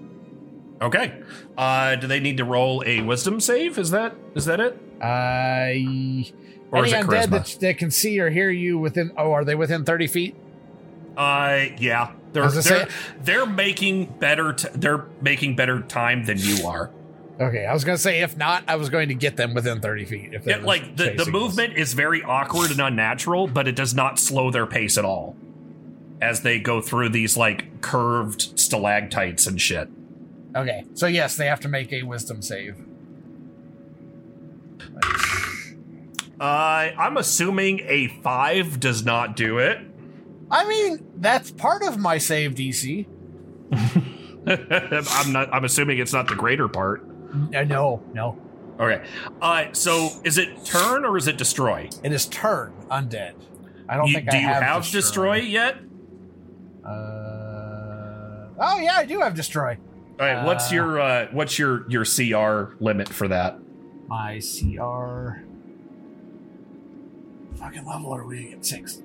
Okay. Uh, do they need to roll a wisdom save? Is that is that it? I uh, any undead charisma? That, that can see or hear you within. Oh, are they within thirty feet? Uh, yeah. They're they're, say, they're making better. T- they're making better time than you are. Okay, I was gonna say if not, I was going to get them within thirty feet. If yeah, like the, the movement us. is very awkward and unnatural, but it does not slow their pace at all as they go through these like curved stalactites and shit. Okay, so yes, they have to make a wisdom save. Uh, I'm assuming a five does not do it. I mean, that's part of my save D C. I'm not. I'm assuming it's not the greater part. No, no. Okay. Uh, so is it turn or is it destroy? It is turn undead. I don't you, think do I have. Do you have destroy, destroy yet? Uh. Oh yeah, I do have destroy. All right, what's uh, your uh, what's your, your C R limit for that? My C R fucking level are we at six?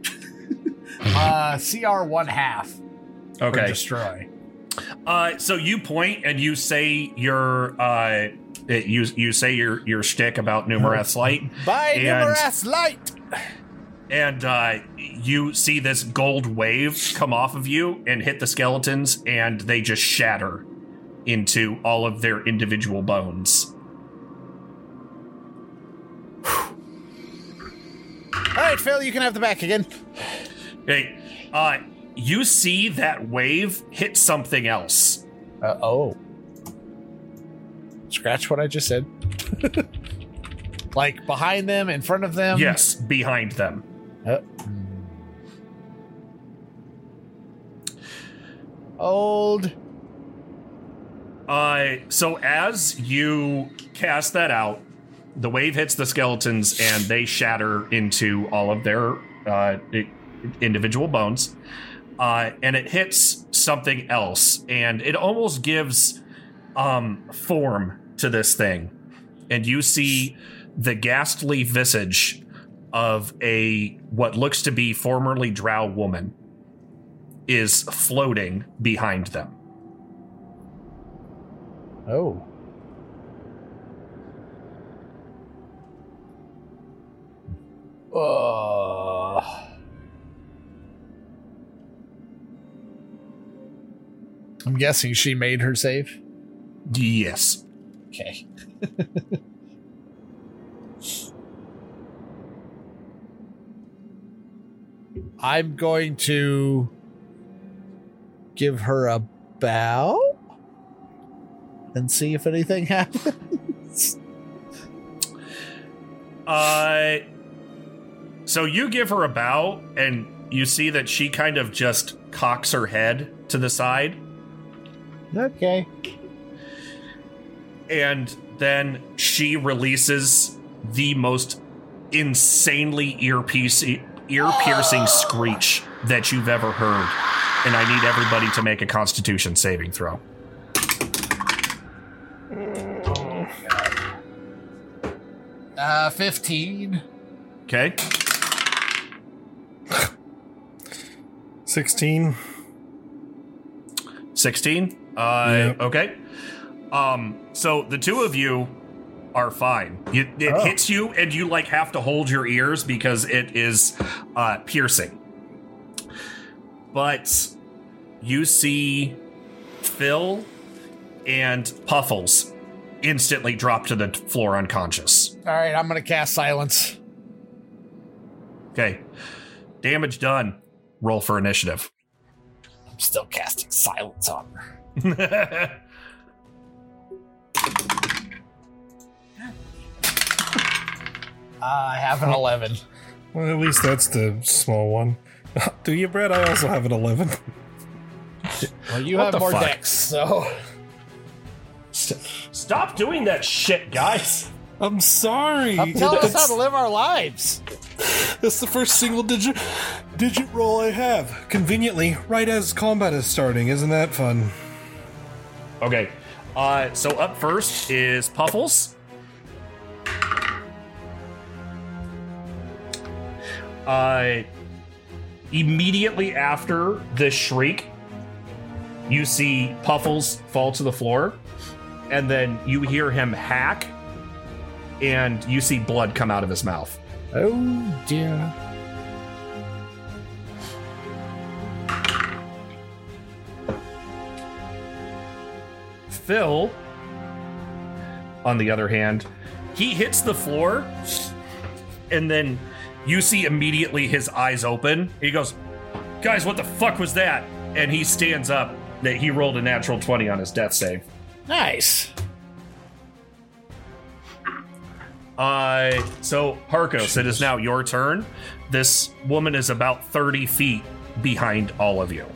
uh, C R one half. Okay. Destroy. Uh, so you point and you say your uh, you you say your your shtick about Numerath's light. By Numerath's light. And uh, you see this gold wave come off of you and hit the skeletons, and they just shatter into all of their individual bones. All right, Phil, you can have the back again. Okay. Uh, you see that wave hit something else. Uh oh. Scratch what I just said. Like behind them, in front of them? Yes, behind them. Uh, old... Uh, so as you cast that out, the wave hits the skeletons and they shatter into all of their uh, individual bones. Uh, and it hits something else. And it almost gives um, form to this thing. And you see the ghastly visage of a what looks to be formerly drow woman is floating behind them. Oh. Uh. I'm guessing she made her save? Yes. Okay. I'm going to give her a bow and see if anything happens. Uh, so you give her a bow, and you see that she kind of just cocks her head to the side. Okay. And then she releases the most insanely earpiece, ear-piercing screech that you've ever heard. And I need everybody to make a Constitution saving throw. Uh, fifteen. Okay. sixteen. sixteen? Uh, yep. Okay. Um, so the two of you are fine. You, it oh. hits you, and you, like, have to hold your ears because it is uh, piercing. But you see Phil and Puffles instantly drop to the floor unconscious. All right, I'm going to cast silence. Okay. Damage done. Roll for initiative. I'm still casting silence on her. uh, I have an eleven. Well, at least that's the small one. Do you, Brad? I also have an eleven. Well, you what have more fuck? decks, so... Stop doing that shit, guys. I'm sorry. I'm telling us how to live our lives. That's the first single digit digit roll I have. Conveniently, right as combat is starting. Isn't that fun? Okay. Uh, so up first is Puffles. Uh, immediately after the shriek, you see Puffles fall to the floor. And then you hear him hack, and you see blood come out of his mouth. Oh, dear. Phil, on the other hand, he hits the floor, and then you see immediately his eyes open. He goes, "Guys, what the fuck was that?" And he stands up. That he rolled a natural twenty on his death save. Nice. Uh, so, Harkos, it is now your turn. This woman is about thirty feet behind all of you.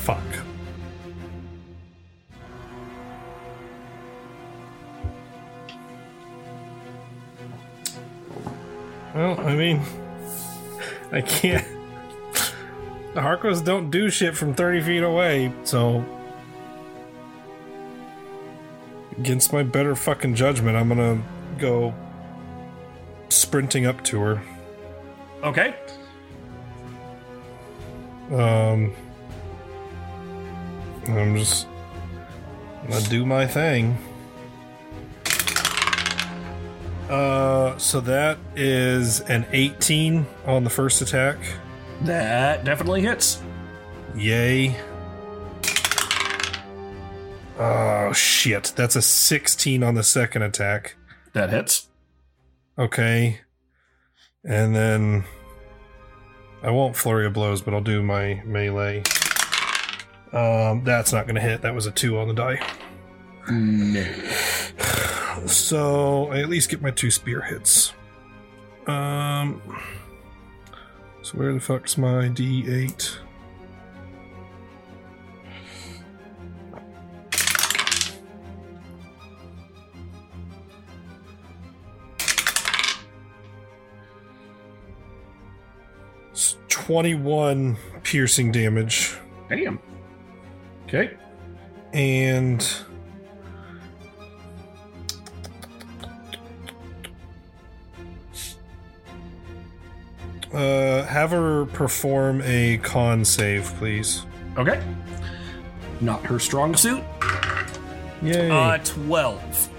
Fuck. Well, I mean, I can't. The Harkos don't do shit from thirty feet away, so against my better fucking judgment, I'm gonna go sprinting up to her. Okay. Um, I'm just gonna do my thing. Uh, so that is an eighteen on the first attack. That definitely hits. Yay. Oh, shit. That's a sixteen on the second attack. That hits. Okay. And then I won't flurry of blows, but I'll do my melee. Um, that's not going to hit. That was a two on the die. No. So I at least get my two spear hits. Um... So where the fuck's my D eight? It's twenty-one piercing damage. Damn. Okay. And Uh, have her perform a con save, please. Okay. Not her strong suit. Yay. Uh, twelve.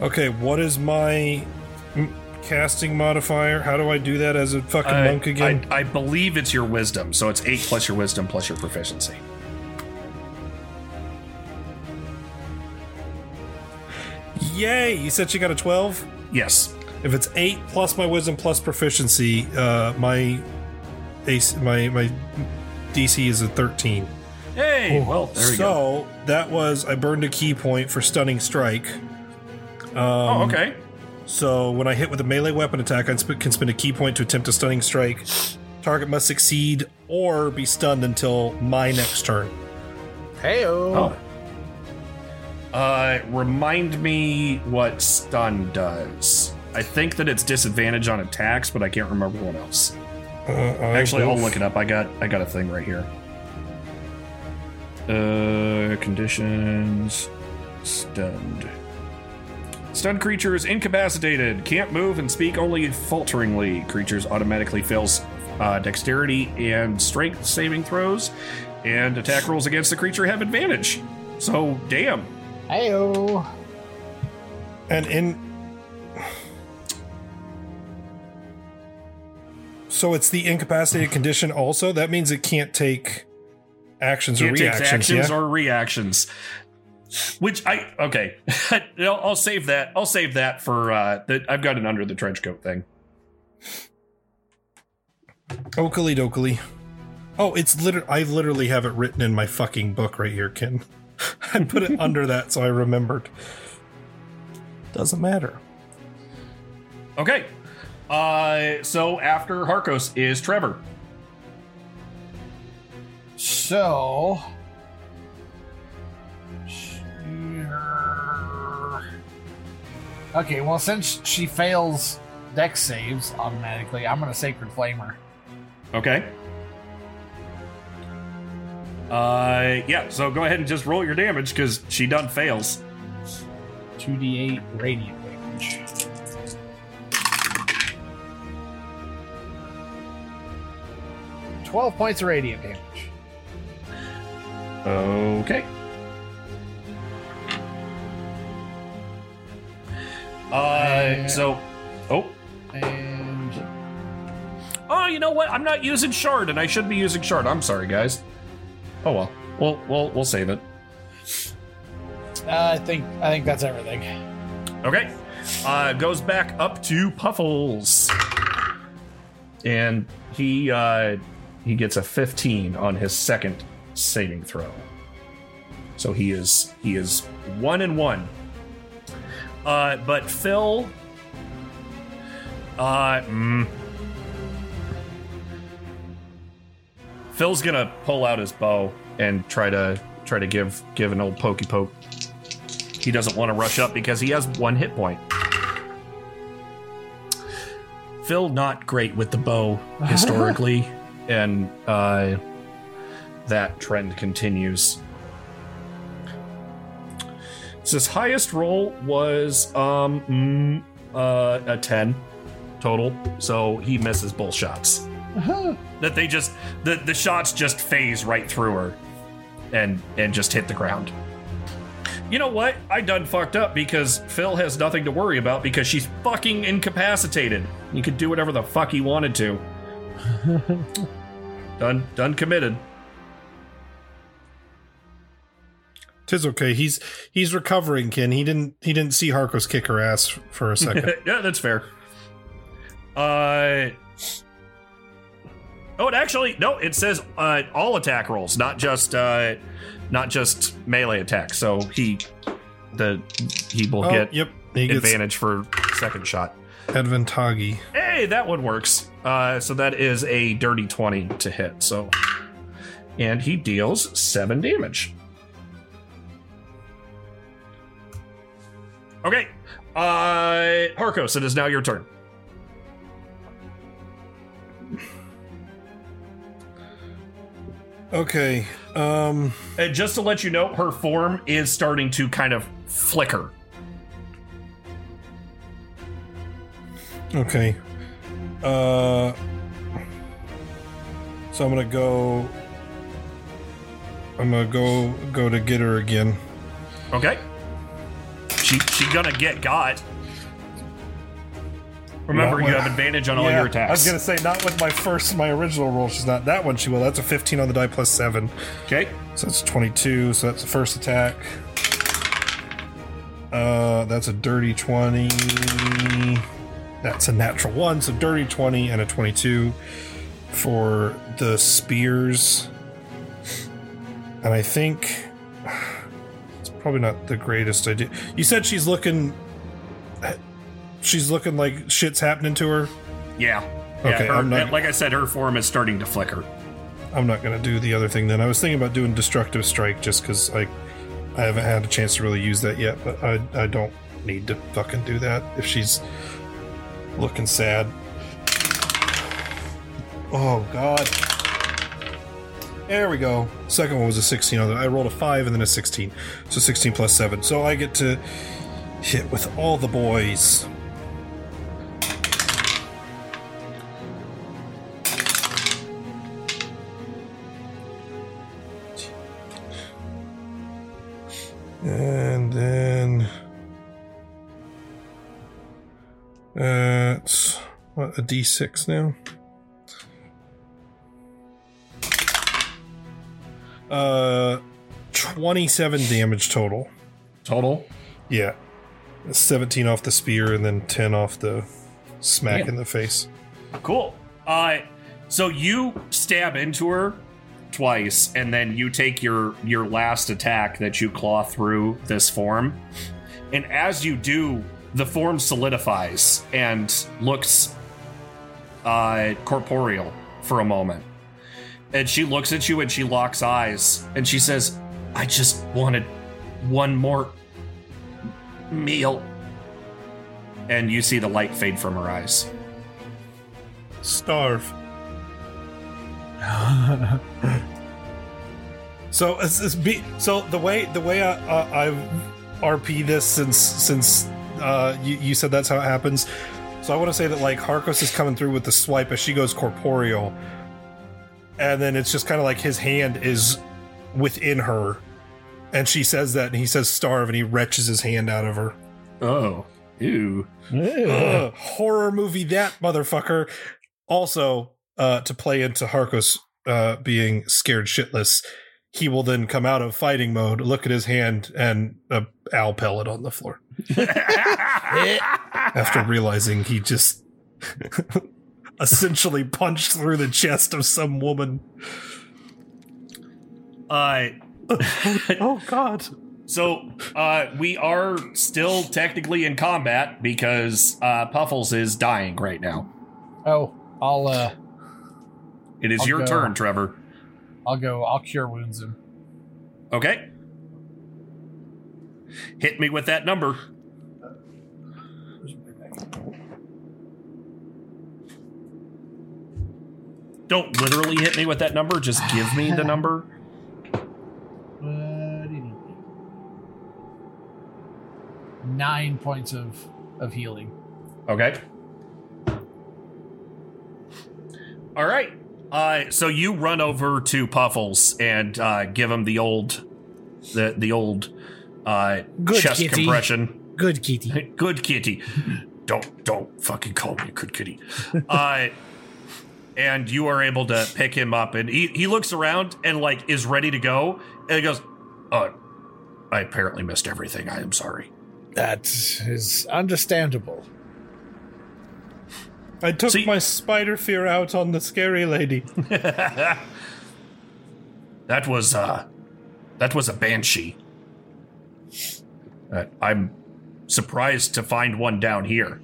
Okay, what is my casting modifier? How do I do that as a fucking uh, monk again? I, I believe it's your wisdom, so it's eight plus your wisdom plus your proficiency. Yay! You said she got a twelve? Yes. If it's eight plus my wisdom plus proficiency, uh, my, A C, my my D C is a thirteen. Hey, oh, well, there we so, go. So that was, I burned a key point for stunning strike. Um, oh, okay. So when I hit with a melee weapon attack, I can spend a key point to attempt a stunning strike. Target must succeed or be stunned until my next turn. Heyo. Oh. Uh, remind me what stun does. I think that it's disadvantage on attacks, but I can't remember what else. Uh, Actually, I'll look it up. I got I got a thing right here. Uh, conditions. Stunned. Stunned creature is incapacitated, can't move and speak only falteringly. Creatures automatically fail uh, dexterity and strength saving throws, and attack rolls against the creature have advantage. So, damn. Heyo. And in... So it's the incapacitated condition also? That means it can't take actions can't or reactions, actions yeah? or reactions. Which I okay, I'll, I'll save that. I'll save that for uh, that. I've got an under the trench coat thing. Okily dokily. Oh, it's literally. I literally have it written in my fucking book right here, Ken. I put it under that so I remembered. Doesn't matter. Okay. Uh, so after Harkos is Trevor. So. Okay, well, since she fails dex saves automatically, I'm going to Sacred Flame her. Okay. Uh, yeah, so go ahead and just roll your damage, because she done fails. two d eight radiant damage. twelve points of radiant damage. Okay. Uh, so, oh, and oh, you know what? I'm not using shard, and I should be using shard. I'm sorry, guys. Oh well, we'll we'll we'll save it. Uh, I think I think that's everything. Okay, uh, goes back up to Puffles, and he uh, he gets a fifteen on his second saving throw. So he is he is one and one. Uh, but Phil, uh, mm, Phil's gonna pull out his bow and try to try to give give an old pokey poke. He doesn't want to rush up because he has one hit point. Phil, not great with the bow historically, and uh, that trend continues. So his highest roll was um, mm, uh, a ten total, so he misses both shots. Uh-huh. That they just the, the shots just phase right through her, and and just hit the ground. You know what? I done fucked up because Phil has nothing to worry about because she's fucking incapacitated. He could do whatever the fuck he wanted to. done done committed. Tis okay. He's he's recovering, Ken. He didn't he didn't see Harkos kick her ass for a second. Yeah, that's fair. Uh oh, it actually no. It says uh, all attack rolls, not just uh, not just melee attacks. So he the he will oh, get yep. he advantage for second shot. Advantagi. Hey, that one works. Uh, so that is a dirty twenty to hit. So and he deals seven damage. Okay, uh, Harkos, it is now your turn. Okay. Um, and just to let you know, her form is starting to kind of flicker. Okay. Uh, so I'm gonna go. I'm gonna go go to get her again. Okay. She she gonna get got. Remember, with, you have advantage on yeah, all your attacks. I was gonna say not with my first, my original roll. She's not that one. She will. That's a fifteen on the die plus seven. Okay, so that's twenty-two. So that's the first attack. Uh, that's a dirty twenty. That's a natural one. So dirty twenty and a twenty-two for the spears. And I think it's probably not the greatest idea. You said she's looking, she's looking like shit's happening to her. Yeah. Okay. Yeah, her, I'm not, like I said, her form is starting to flicker. I'm not going to do the other thing then. I was thinking about doing Destructive Strike just because I, I haven't had a chance to really use that yet, but I, I don't need to fucking do that if she's looking sad. Oh, God. There we go. Second one was a sixteen. I rolled a five and then a sixteen. So sixteen plus seven. So I get to hit with all the boys. And then uh, it's what, a D six now. Uh, twenty-seven damage total. Total? Yeah. seventeen off the spear and then ten off the smack Damn. in the face. Cool. Uh, so you stab into her twice, and then you take your, your last attack that you claw through this form. And as you do, the form solidifies and looks uh, corporeal for a moment. And she looks at you and she locks eyes and she says, I just wanted one more meal. And you see the light fade from her eyes. Starve. so it's, it's be, so the way the way I, uh, I've R P'd this since since uh, you, you said that's how it happens. So I want to say that like Harkos is coming through with the swipe as she goes corporeal. And then it's just kind of like his hand is within her. And she says that, and he says starve, and he wrenches his hand out of her. Oh. Ew. Ew. Uh, horror movie that, motherfucker. Also, uh, to play into Harkos uh, being scared shitless, he will then come out of fighting mode, look at his hand, and an owl pellet on the floor. After realizing he just... essentially punched through the chest of some woman. Uh, oh, God. So uh, we are still technically in combat because uh, Puffles is dying right now. Oh, I'll... Uh, it is I'll your go. turn, Trevor. I'll go. I'll cure wounds him. Okay. Hit me with that number. Don't literally hit me with that number. Just give me the number. Nine points of, of healing. Okay. All right. Uh, so you run over to Puffles and uh, give him the old, the the old uh, good chest kitty. compression. Good kitty. Good kitty. Don't don't fucking call me a good kitty. Uh. And you are able to pick him up, and he, he looks around and like is ready to go, and he goes, "Oh, I apparently missed everything. I am sorry." That is understandable. I took so you, my spider fear out on the scary lady. that was uh, that was a banshee. Uh, I'm surprised to find one down here.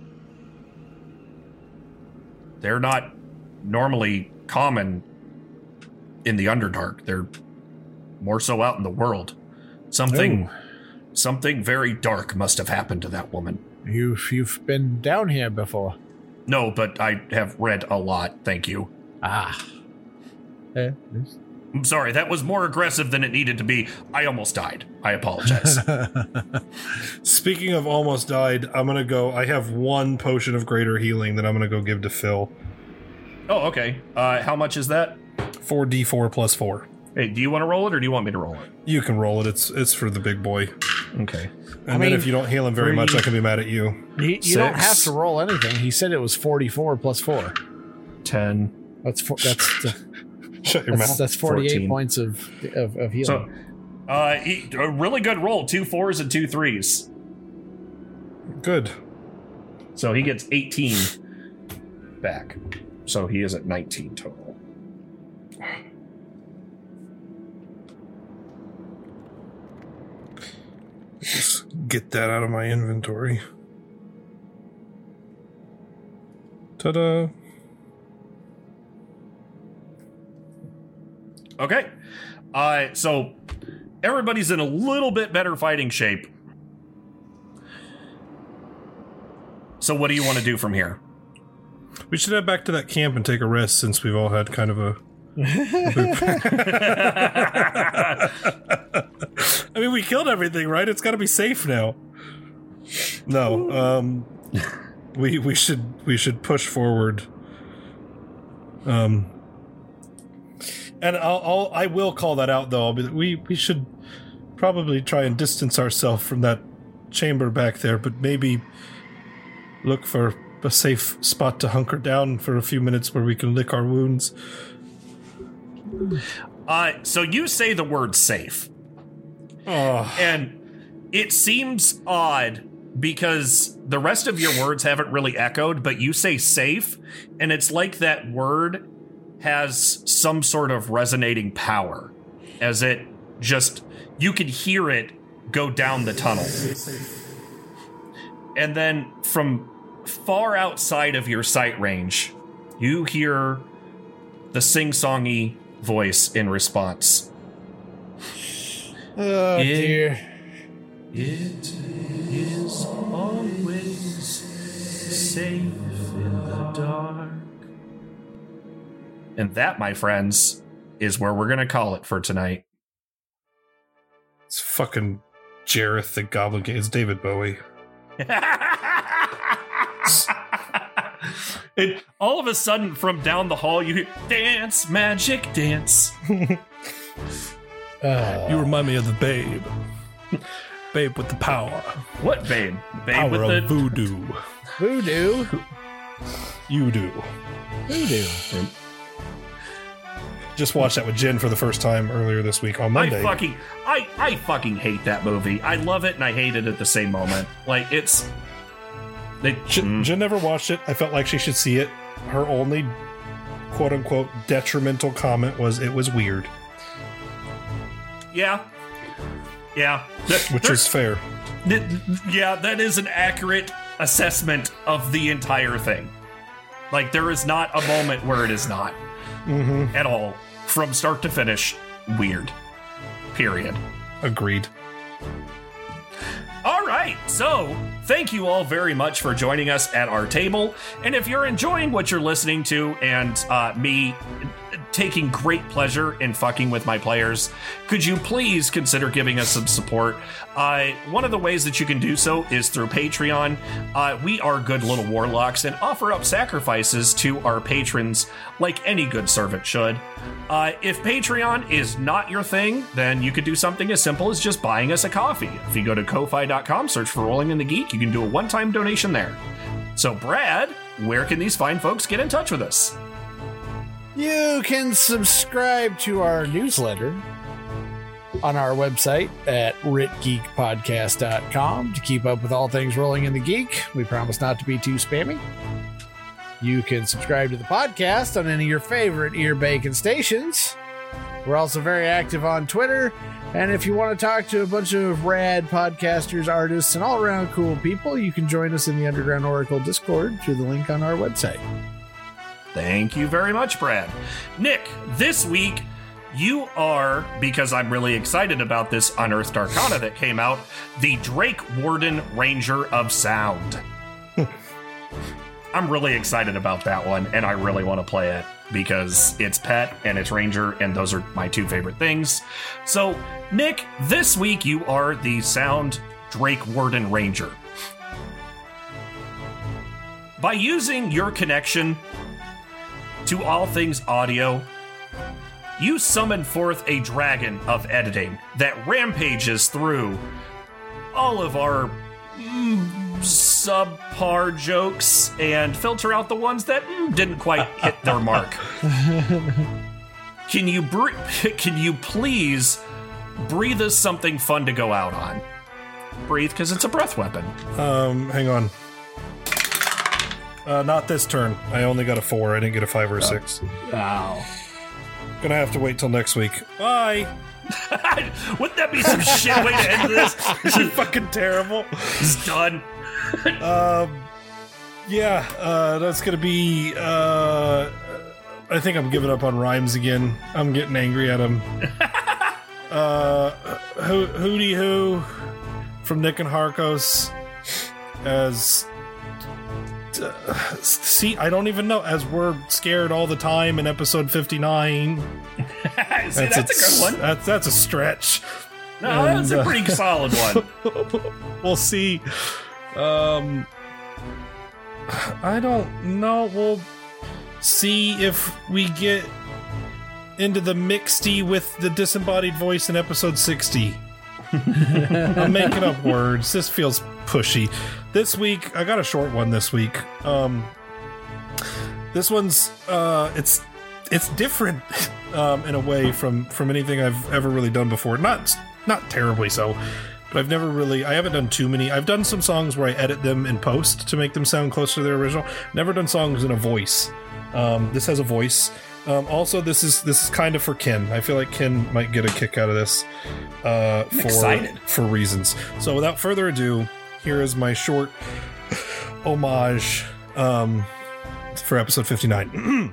They're not normally common in the Underdark. They're more so out in the world. Something Ooh. something very dark must have happened to that woman. You've, you've been down here before? No, but I have read a lot, thank you. Ah. Uh, I'm sorry, that was more aggressive than it needed to be. I almost died. I apologize. Speaking of almost died, I'm going to go... I have one potion of greater healing that I'm going to go give to Phil. Oh, okay. Uh, how much is that? four d four plus four. Hey, do you want to roll it or do you want me to roll it? You can roll it. It's it's for the big boy. Okay. And I then mean, if you don't heal him very much, you, I can be mad at you. You, you don't have to roll anything. He said it was forty-four plus four. ten. That's four, that's, uh, Shut your that's, mouth. That's forty-eight fourteen. Points of, of, of healing. So, uh, he, a really good roll. Two fours and two threes. Good. So he gets eighteen back. So he is at nineteen total. just get that out of my inventory. Ta-da. Okay. Uh, so everybody's in a little bit better fighting shape. So what do you want to do from here? We should head back to that camp and take a rest since we've all had kind of a... I mean, we killed everything, right? It's got to be safe now. No, um, we we should we should push forward. Um, and I'll, I'll I will call that out though. I'll be, we we should probably try and distance ourselves from that chamber back there, but maybe look for a safe spot to hunker down for a few minutes where we can lick our wounds. Uh, so you say the word safe. Oh. And it seems odd because the rest of your words haven't really echoed, but you say safe, and it's like that word has some sort of resonating power as it just, you could hear it go down the tunnel. And then from far outside of your sight range, you hear the sing-songy voice in response. Oh, it, dear. It is always safe in the dark. And that, my friends, is where we're going to call it for tonight. It's fucking Jareth the Goblin King. It's David Bowie. And all of a sudden, from down the hall, you hear, dance, magic, dance. uh, you remind me of the babe. Babe with the power. What babe? Babe power with the... Power of voodoo. Voodoo? You do. Voodoo. Just watched that with Jen for the first time earlier this week on Monday. I fucking, I, I fucking hate that movie. I love it and I hate it at the same moment. Like, it's... They, Jen, Jen never watched it. I felt like she should see it. Her only quote-unquote detrimental comment was it was weird. Yeah. Yeah. That, Which is fair. Th- yeah, that is an accurate assessment of the entire thing. Like, there is not a moment where it is not. Mm-hmm. At all. From start to finish, weird. Period. Agreed. All right, so thank you all very much for joining us at our table. And if you're enjoying what you're listening to and uh, me taking great pleasure in fucking with my players, could you please consider giving us some support? Uh, one of the ways that you can do so is through Patreon. Uh, we are good little warlocks and offer up sacrifices to our patrons like any good servant should. Uh, if Patreon is not your thing, then you could do something as simple as just buying us a coffee. If you go to ko fi dot com, search for Rolling in the Geek, you can do a one-time donation there. So, Brad, where can these fine folks get in touch with us? You can subscribe to our newsletter on our website at rit geek podcast dot com to keep up with all things Rolling in the Geek. We promise not to be too spammy. You can subscribe to the podcast on any of your favorite ear bacon stations. We're also very active on Twitter. And if you want to talk to a bunch of rad podcasters, artists, and all around cool people, you can join us in the Underground Oracle Discord through the link on our website. Thank you very much, Brad. Nick, this week you are, because I'm really excited about this Unearthed Arcana that came out, the Drake Warden Ranger of Sound. I'm really excited about that one, and I really want to play it because it's pet and it's ranger, and those are my two favorite things. So, Nick, this week you are the Sound Drake Warden Ranger. By using your connection to all things audio, you summon forth a dragon of editing that rampages through all of our... Mm, subpar jokes and filter out the ones that mm, didn't quite hit their mark. Can you br- can you please breathe us something fun to go out on? Breathe, because it's a breath weapon. Um, hang on. Uh, not this turn. I only got a four. I didn't get a five or a six. Wow. Gonna have to wait till next week. Bye! Wouldn't that be some shit way to end this? This is fucking terrible. It's done. um, yeah, uh, that's gonna be... Uh, I think I'm giving up on rhymes again. I'm getting angry at him. uh, ho- Hootie Hoo from Nick and Harkos as... Uh, see, I don't even know. As we're scared all the time in episode fifty-nine. See, that's, that's a, a good one. That's that's a stretch. No, and, that's a pretty uh, solid one. We'll see. Um, I don't know. We'll see if we get into the mixty with the disembodied voice in episode sixty. I'm making up words. This feels pushy. This week, I got a short one this week. Um, this one's, uh, it's it's different um, in a way from, from anything I've ever really done before. Not not terribly so, but I've never really, I haven't done too many. I've done some songs where I edit them in post to make them sound closer to their original. Never done songs in a voice. Um, this has a voice. Um, also, this is this is kind of for Ken. I feel like Ken might get a kick out of this uh, for, excited. for reasons. So without further ado, here is my short homage um, for episode fifty-nine.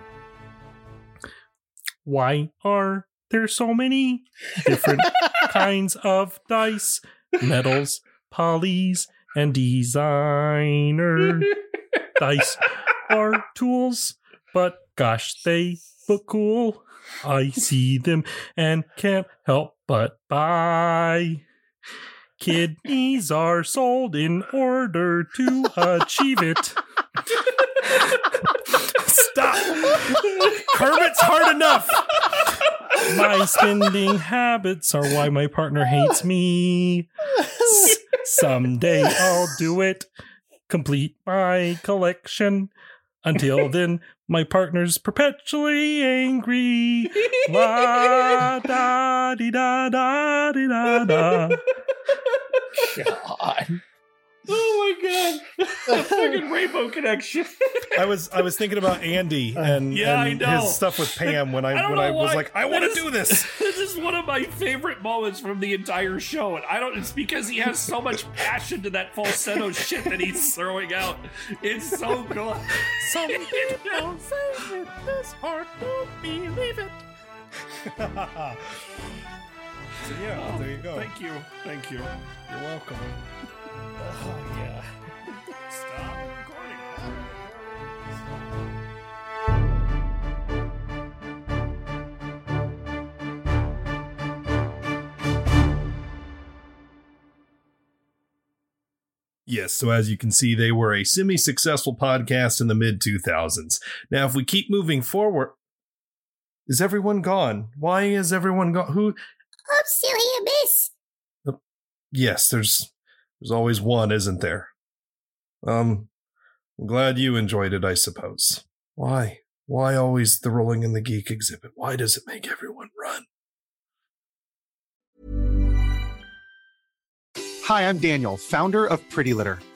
Why are there so many different kinds of dice, metals, polys, and designer? Dice are tools, but gosh, they look cool. I see them and can't help but buy. Kidneys are sold in order to achieve it. Stop. Kermit's hard enough. My spending habits are why my partner hates me. S- someday I'll do it. Complete my collection. Until then, my partner's perpetually angry. La da di da da di da da. God. Oh my god. The fucking Rainbow Connection. I was I was thinking about Andy and, yeah, and his stuff with Pam when I, I when I was why. like, I want to do this. This is one of my favorite moments from the entire show, and I don't it's because he has so much passion to that falsetto shit that he's throwing out. It's so good. Some people say it, this heart won't believe it. So yeah, oh, there you go. Thank you. Thank you. You're welcome. Oh, yeah. Stop recording. Yes, so as you can see, they were a semi-successful podcast in the mid two thousands. Now, if we keep moving forward... Is everyone gone? Why is everyone gone? Who... I'm still here, miss. Uh, yes, there's... There's always one, isn't there? Um, I'm glad you enjoyed it, I suppose. Why? Why always the Rolling in the Geek exhibit? Why does it make everyone run? Hi, I'm Daniel, founder of Pretty Litter.